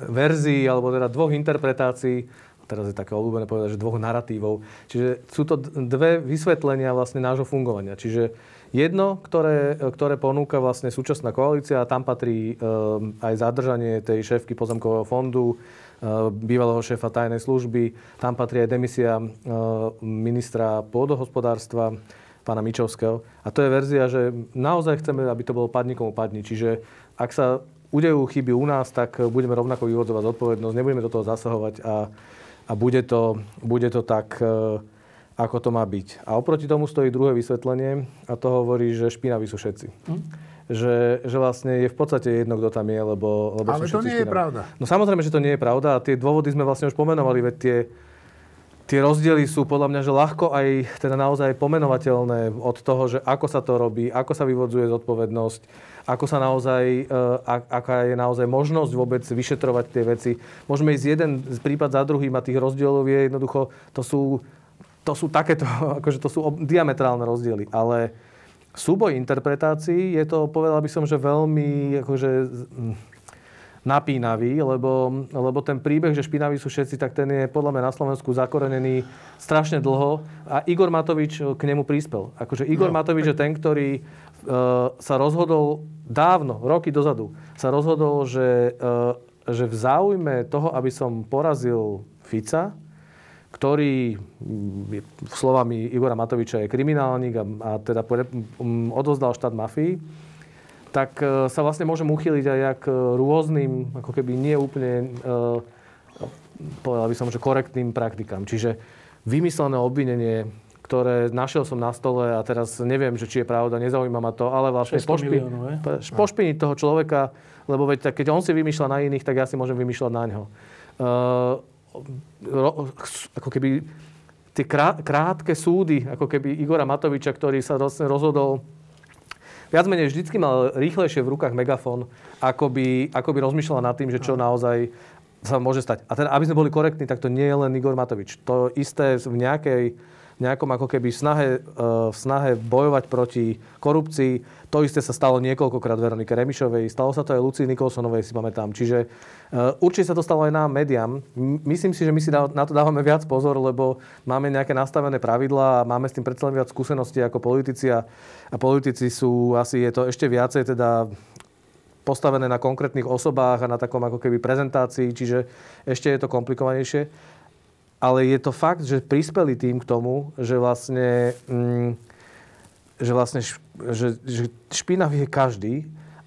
verzií, alebo teda dvoch interpretácií, teraz je také obľúbené povedať, že dvoch naratívov. Čiže sú to dve vysvetlenia vlastne nášho fungovania. Čiže jedno, ktoré, ktoré ponúka vlastne súčasná koalícia, a tam patrí e, aj zadržanie tej šéfky pozemkového fondu, e, bývalého šéfa tajnej služby, tam patrí aj demisia e, ministra pôdohospodárstva, pána Mičovského. A to je verzia, že naozaj chceme, aby to bolo padníkom upadni. Čiže ak sa udejú chyby u nás, tak budeme rovnako vyvodzovať zodpovednosť, nebudeme do toho zasahovať a, a bude, to, bude to tak... E, ako to má byť. A oproti tomu stojí druhé vysvetlenie a to hovorí, že špinaví sú všetci. Hm? Že, že vlastne je v podstate jedno, kto tam je, lebo, lebo ale to nie špinaví. Je pravda. No samozrejme, že to nie je pravda a tie dôvody sme vlastne už pomenovali, veď tie, tie rozdiely sú podľa mňa, že ľahko aj teda naozaj pomenovateľné od toho, že ako sa to robí, ako sa vyvodzuje zodpovednosť, ako sa naozaj, aká je naozaj možnosť vôbec vyšetrovať tie veci. Môžeme ísť jeden prípad za druhým a tých rozdielov je jednoducho, to sú To sú takéto, akože to sú diametrálne rozdiely, ale súboj interpretácií je to, povedal by som, že veľmi akože napínavý, lebo, lebo ten príbeh, že špinaví sú všetci, tak ten je podľa mňa na Slovensku zakorenený strašne dlho a Igor Matovič k nemu prispel. Akože Igor no, Matovič je ten, ktorý e, sa rozhodol dávno, roky dozadu, sa rozhodol, že, e, že v záujme toho, aby som porazil Fica, ktorý slovami Igora Matoviča je kriminálnik a, a teda odozdal štát mafii, tak sa vlastne môžem uchyliť aj jak rôznym, ako keby nie úplne, povedal by som, že korektným praktikám. Čiže vymyslené obvinenie, ktoré našiel som na stole a teraz neviem, že či je pravda, nezaujíma ma to, ale vlastne pošpi- miliónov, pošpiniť toho človeka, lebo veď, keď on si vymýšľa na iných, tak ja si môžem vymýšľať na ňo. Ako keby tie krátke súdy, ako keby Igora Matoviča, ktorý sa rozhodol, viac menej vždycky mal rýchlejšie v rukách megafón, ako by, ako by rozmýšľal nad tým, že čo naozaj sa môže stať. A teda, aby sme boli korektní, tak to nie je len Igor Matovič. To isté v nejakej, nejakom ako keby snahe, v snahe bojovať proti korupcii. To isté sa stalo niekoľkokrát Veronike Remišovej, stalo sa to aj Lucii Nikolsonovej, si pamätám. Čiže určite sa to stalo aj nám, médiám. Myslím si, že my si na to dávame viac pozor, lebo máme nejaké nastavené pravidlá a máme s tým predsa len viac skúseností ako politici a, a politici sú, asi je to ešte viacej teda postavené na konkrétnych osobách a na takom ako keby prezentácii, čiže ešte je to komplikovanejšie. ale je to fakt, že prispeli tým k tomu, že vlastne, mm, že, vlastne š, že, že špinavý je každý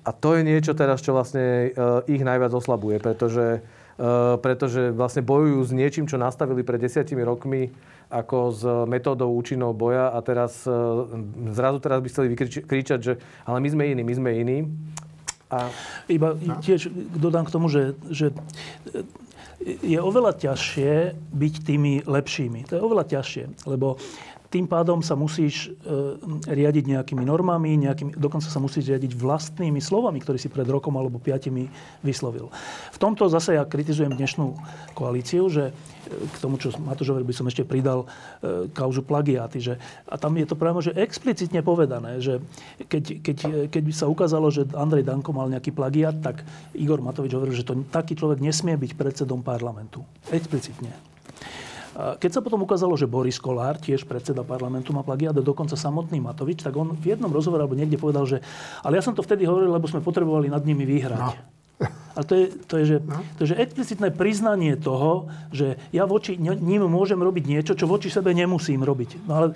a to je niečo teraz, čo vlastne uh, ich najviac oslabuje, pretože, uh, pretože vlastne bojujú s niečím, čo nastavili pred desiatimi rokmi ako s metódou účinnou boja a teraz uh, zrazu teraz by chceli vykričať, že ale my sme iní, my sme iní. A... Iba tiež dodám k tomu, že, že je oveľa ťažšie byť tými lepšími. To je oveľa ťažšie, lebo tým pádom sa musíš riadiť nejakými normami, nejakými, dokonca sa musíš riadiť vlastnými slovami, ktoré si pred rokom alebo piatimi vyslovil. V tomto zase ja kritizujem dnešnú koalíciu, že k tomu, čo Matúšovi by som ešte pridal kauzu plagiáty. Že, a tam je to práve že explicitne povedané, že keď, keď, keď by sa ukázalo, že Andrej Danko mal nejaký plagiát, tak Igor Matovič hovoril, že to, taký človek nesmie byť predsedom parlamentu. Explicitne. Keď sa potom ukázalo, že Boris Kollár, tiež predseda parlamentu, má plagiát, dokonca samotný Matovič, tak on v jednom rozhovore alebo niekde povedal, že ale ja som to vtedy hovoril, lebo sme potrebovali nad nimi vyhrať. No. Ale to je, to je, že, no. to je že explicitné priznanie toho, že ja voči ním môžem robiť niečo, čo voči sebe nemusím robiť. No ale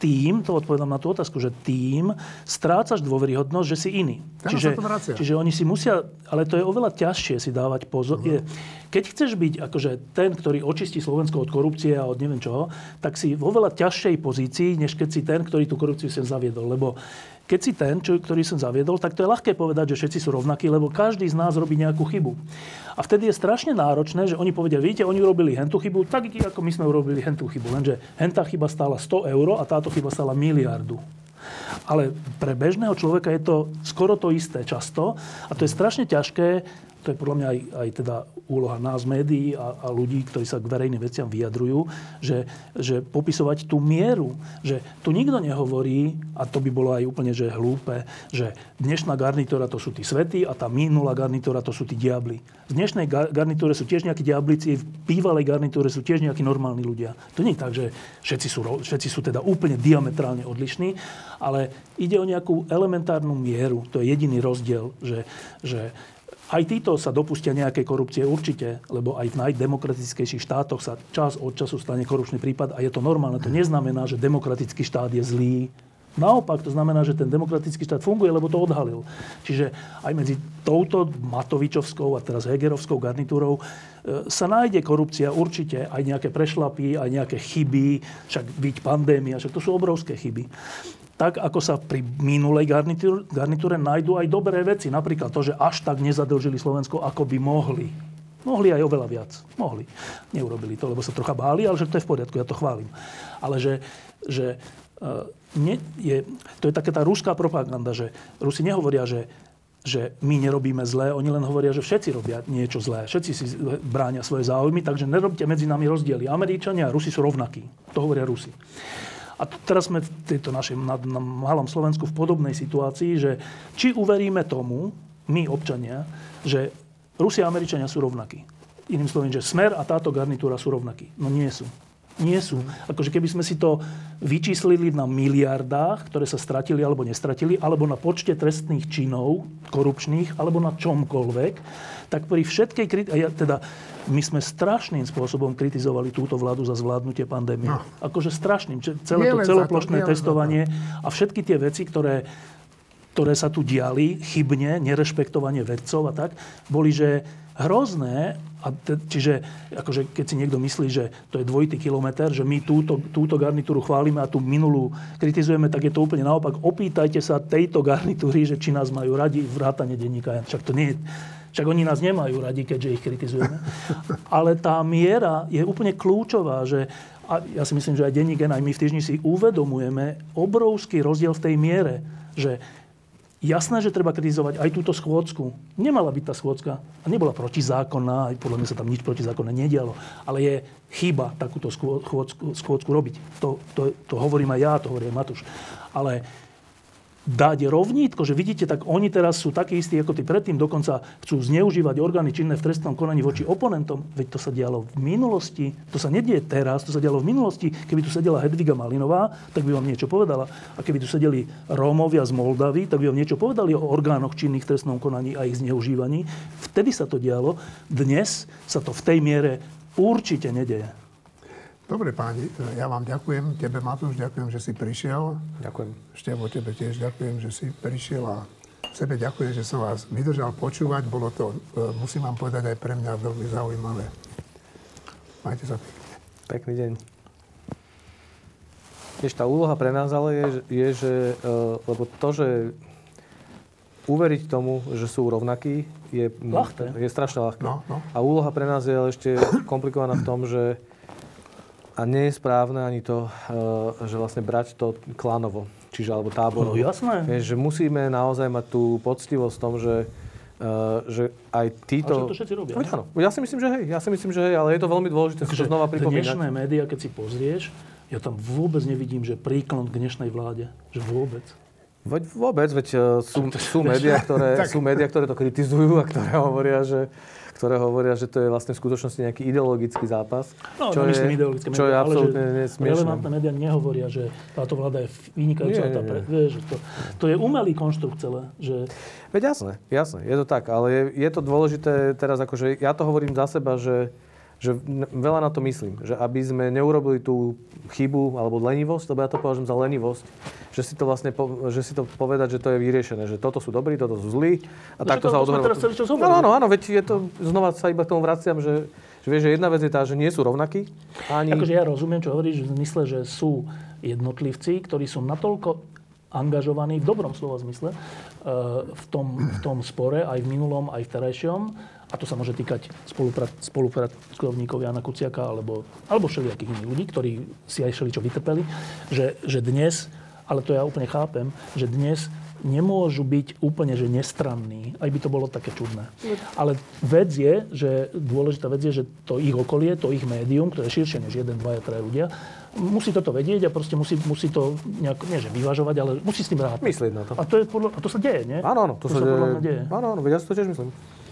tým, to odpovedám na tú otázku, že tým strácaš dôveryhodnosť, že si iný. Čiže, čiže oni si musia, ale to je oveľa ťažšie si dávať pozor. Uh-huh. Keď chceš byť akože ten, ktorý očistí Slovensko od korupcie a od neviem čoho, tak si vo veľa ťažšej pozícii, než keď si ten, ktorý tú korupciu sem zaviedol. Lebo keď si ten, čo, ktorý som zaviedol, tak to je ľahké povedať, že všetci sú rovnakí, lebo každý z nás robí nejakú chybu. A vtedy je strašne náročné, že oni povedia, vidíte, oni urobili hentú chybu, tak ako my sme urobili hentú chybu. Lenže hentá chyba stála sto eur a táto chyba stála miliardu. Ale pre bežného človeka je to skoro to isté často a to je strašne ťažké. To je podľa mňa aj, aj teda úloha nás, médií a, a ľudí, ktorí sa k verejným veciam vyjadrujú, že, že popisovať tú mieru, že tu nikto nehovorí, a to by bolo aj úplne že hlúpe, že dnešná garnitúra to sú tí svätí a tá minulá garnitúra to sú tí diabli. V dnešnej garnitúre sú tiež nejakí diablici, v bývalej garnitúre sú tiež nejakí normálni ľudia. To nie je tak, že všetci sú, všetci sú teda úplne diametrálne odlišní, ale ide o nejakú elementárnu mieru. To je jediný rozdiel, že... že aj títo sa dopustia nejakej korupcie určite, lebo aj v najdemokratickejších štátoch sa čas od času stane korupčný prípad a je to normálne. To neznamená, že demokratický štát je zlý. Naopak, to znamená, že ten demokratický štát funguje, lebo to odhalil. Čiže aj medzi touto Matovičovskou a teraz Hegerovskou garnitúrou sa nájde korupcia určite, aj nejaké prešlapy, aj nejaké chyby, však byť pandémia, však to sú obrovské chyby. Tak, ako sa pri minulej garnitúre, garnitúre nájdú aj dobré veci. Napríklad to, že až tak nezadlžili Slovensko, ako by mohli. Mohli aj oveľa viac. Mohli. Neurobili to, lebo sa trocha báli, ale že to je v poriadku, ja to chválim. Ale že, že ne, je, to je taká tá ruská propaganda, že Rusi nehovoria, že že my nerobíme zlé, oni len hovoria, že všetci robia niečo zlé. Všetci si bránia svoje záujmy, takže nerobte medzi nami rozdiely. Američania a Rusi sú rovnakí. To hovoria Rusi. A teraz sme v tejto našej, na, na malom Slovensku v podobnej situácii, že či uveríme tomu, my občania, že Rusi a Američania sú rovnakí. Iným slovím, že Smer a táto garnitúra sú rovnakí. No nie sú. Nie sú. Akože keby sme si to vyčíslili na miliardách, ktoré sa stratili alebo nestratili, alebo na počte trestných činov, korupčných, alebo na čomkoľvek, tak pri všetkej kriti- ja, teda my sme strašným spôsobom kritizovali túto vládu za zvládnutie pandémie. No. Akože strašným. Celé to celoplošné testovanie a všetky tie veci, ktoré, ktoré sa tu diali, chybne, nerešpektovanie vedcov a tak, boli, že hrozné. A te, čiže akože keď si niekto myslí, že to je dvojitý kilometer, že my túto, túto garnitúru chválime a tú minulú kritizujeme, tak je to úplne naopak. Opýtajte sa tejto garnitúry, že či nás majú radi vrátane denníka. Však to nie je, však oni nás nemajú radi, keďže ich kritizujeme. Ale tá miera je úplne kľúčová, že a ja si myslím, že aj denník, aj my v týždni si uvedomujeme obrovský rozdiel v tej miere, že jasné, že treba kritizovať aj túto schôdzku. Nemala byť tá schôdzka a nebola protizákonná, aj podľa mňa sa tam nič protizákonné nedialo, ale je chyba takúto schôdzku, schôdzku robiť. To, to, to hovorím aj ja, to hovorí aj Matúš. Ale dať rovnítko, že vidíte, tak oni teraz sú takí istí ako tí predtým, dokonca chcú zneužívať orgány činné v trestnom konaní voči oponentom, veď to sa dialo v minulosti, to sa nedieje teraz, to sa dialo v minulosti. Keby tu sedela Hedviga Malinová, tak by vám niečo povedala. A keby tu sedeli Rómovia z Moldavy, tak by vám niečo povedali o orgánoch činných v trestnom konaní a ich zneužívaní. Vtedy sa to dialo, dnes sa to v tej miere určite nedeje. Dobre, páni, ja vám ďakujem. Tebe, Matúš, ďakujem, že si prišiel. Ďakujem. Števo, tebe tiež ďakujem, že si prišiel a sebe ďakujem, že som vás vydržal počúvať. Bolo to, musím vám povedať, aj pre mňa veľmi zaujímavé. Majte sa pekne. Pekný deň. Tiež tá úloha pre nás ale je, je že, lebo to, že uveriť tomu, že sú rovnakí, je, je strašne ľahké. No, no. A úloha pre nás je ale ešte komplikovaná v tom, že a nie je správne ani to, že vlastne brať to klanovo, čiže alebo táborovo. No jasné. Je, že musíme naozaj mať tú poctivosť v tom, že, že aj títo... Ale to všetci robia. Áno, ja si myslím, že hej, ja si myslím, že hej, ale je to veľmi dôležité si to znova pripomínať. Dnešné médiá, keď si pozrieš, ja tam vôbec nevidím, že príklon k dnešnej vláde, že vôbec. Veď vôbec, veď sú, sú médiá, ktoré, sú médiá, ktoré to kritizujú a ktoré hovoria, že... ktoré hovoria, že to je vlastne v skutočnosti nejaký ideologický zápas. No, čo je, ideologické čo médiá, je absolútne nesmiešné. Relevantné médiá nehovoria, že táto vláda je vynikajúca. Nie, tá pre... nie. Vieš, to, to je umelý konštrukt celé. Že... Veď jasné, jasné, je to tak. Ale je, je to dôležité teraz, akože ja to hovorím za seba, že, že veľa na to myslím. Že aby sme neurobili tú chybu alebo lenivosť, lebo ja to považujem za lenivosť, že si to vlastne po, že si to povedať, že to je vyriešené, že toto sú dobrí, toto sú zlí a no, takto sa odohrá. No áno, áno, veď je to znova sa iba k tomu vraciam, že, že vieš, že jedna vec je tá, že nie sú rovnakí. Ani... Akože ja rozumiem, čo hovoríš, v zmysle, že sú jednotlivci, ktorí sú natoľko angažovaní v dobrom slova zmysle v tom, v tom spore, aj v minulom, aj v terajšom. A to sa môže týkať spolupracovníkov Jana Kuciaka alebo, alebo všelijakých iných ľudí, ktorí si aj všeličo vytrpeli, že, že dnes... Ale to ja úplne chápem, že dnes nemôžu byť úplne že nestranní, aj by to bolo také čudné. Ale vec je, že dôležitá vec je, že to ich okolie, to ich médium, ktoré je širšie než jeden, dvaja, traja ľudia, musí toto vedieť a proste musí, musí to nejak, nie že vyvažovať, ale musí s tým rátať. Myslieť na to. A to, je podľa, a to sa deje, nie? Áno, áno. To, to sa, sa deje. Podľa mňa deje. Áno, áno, ja si to tiež myslím.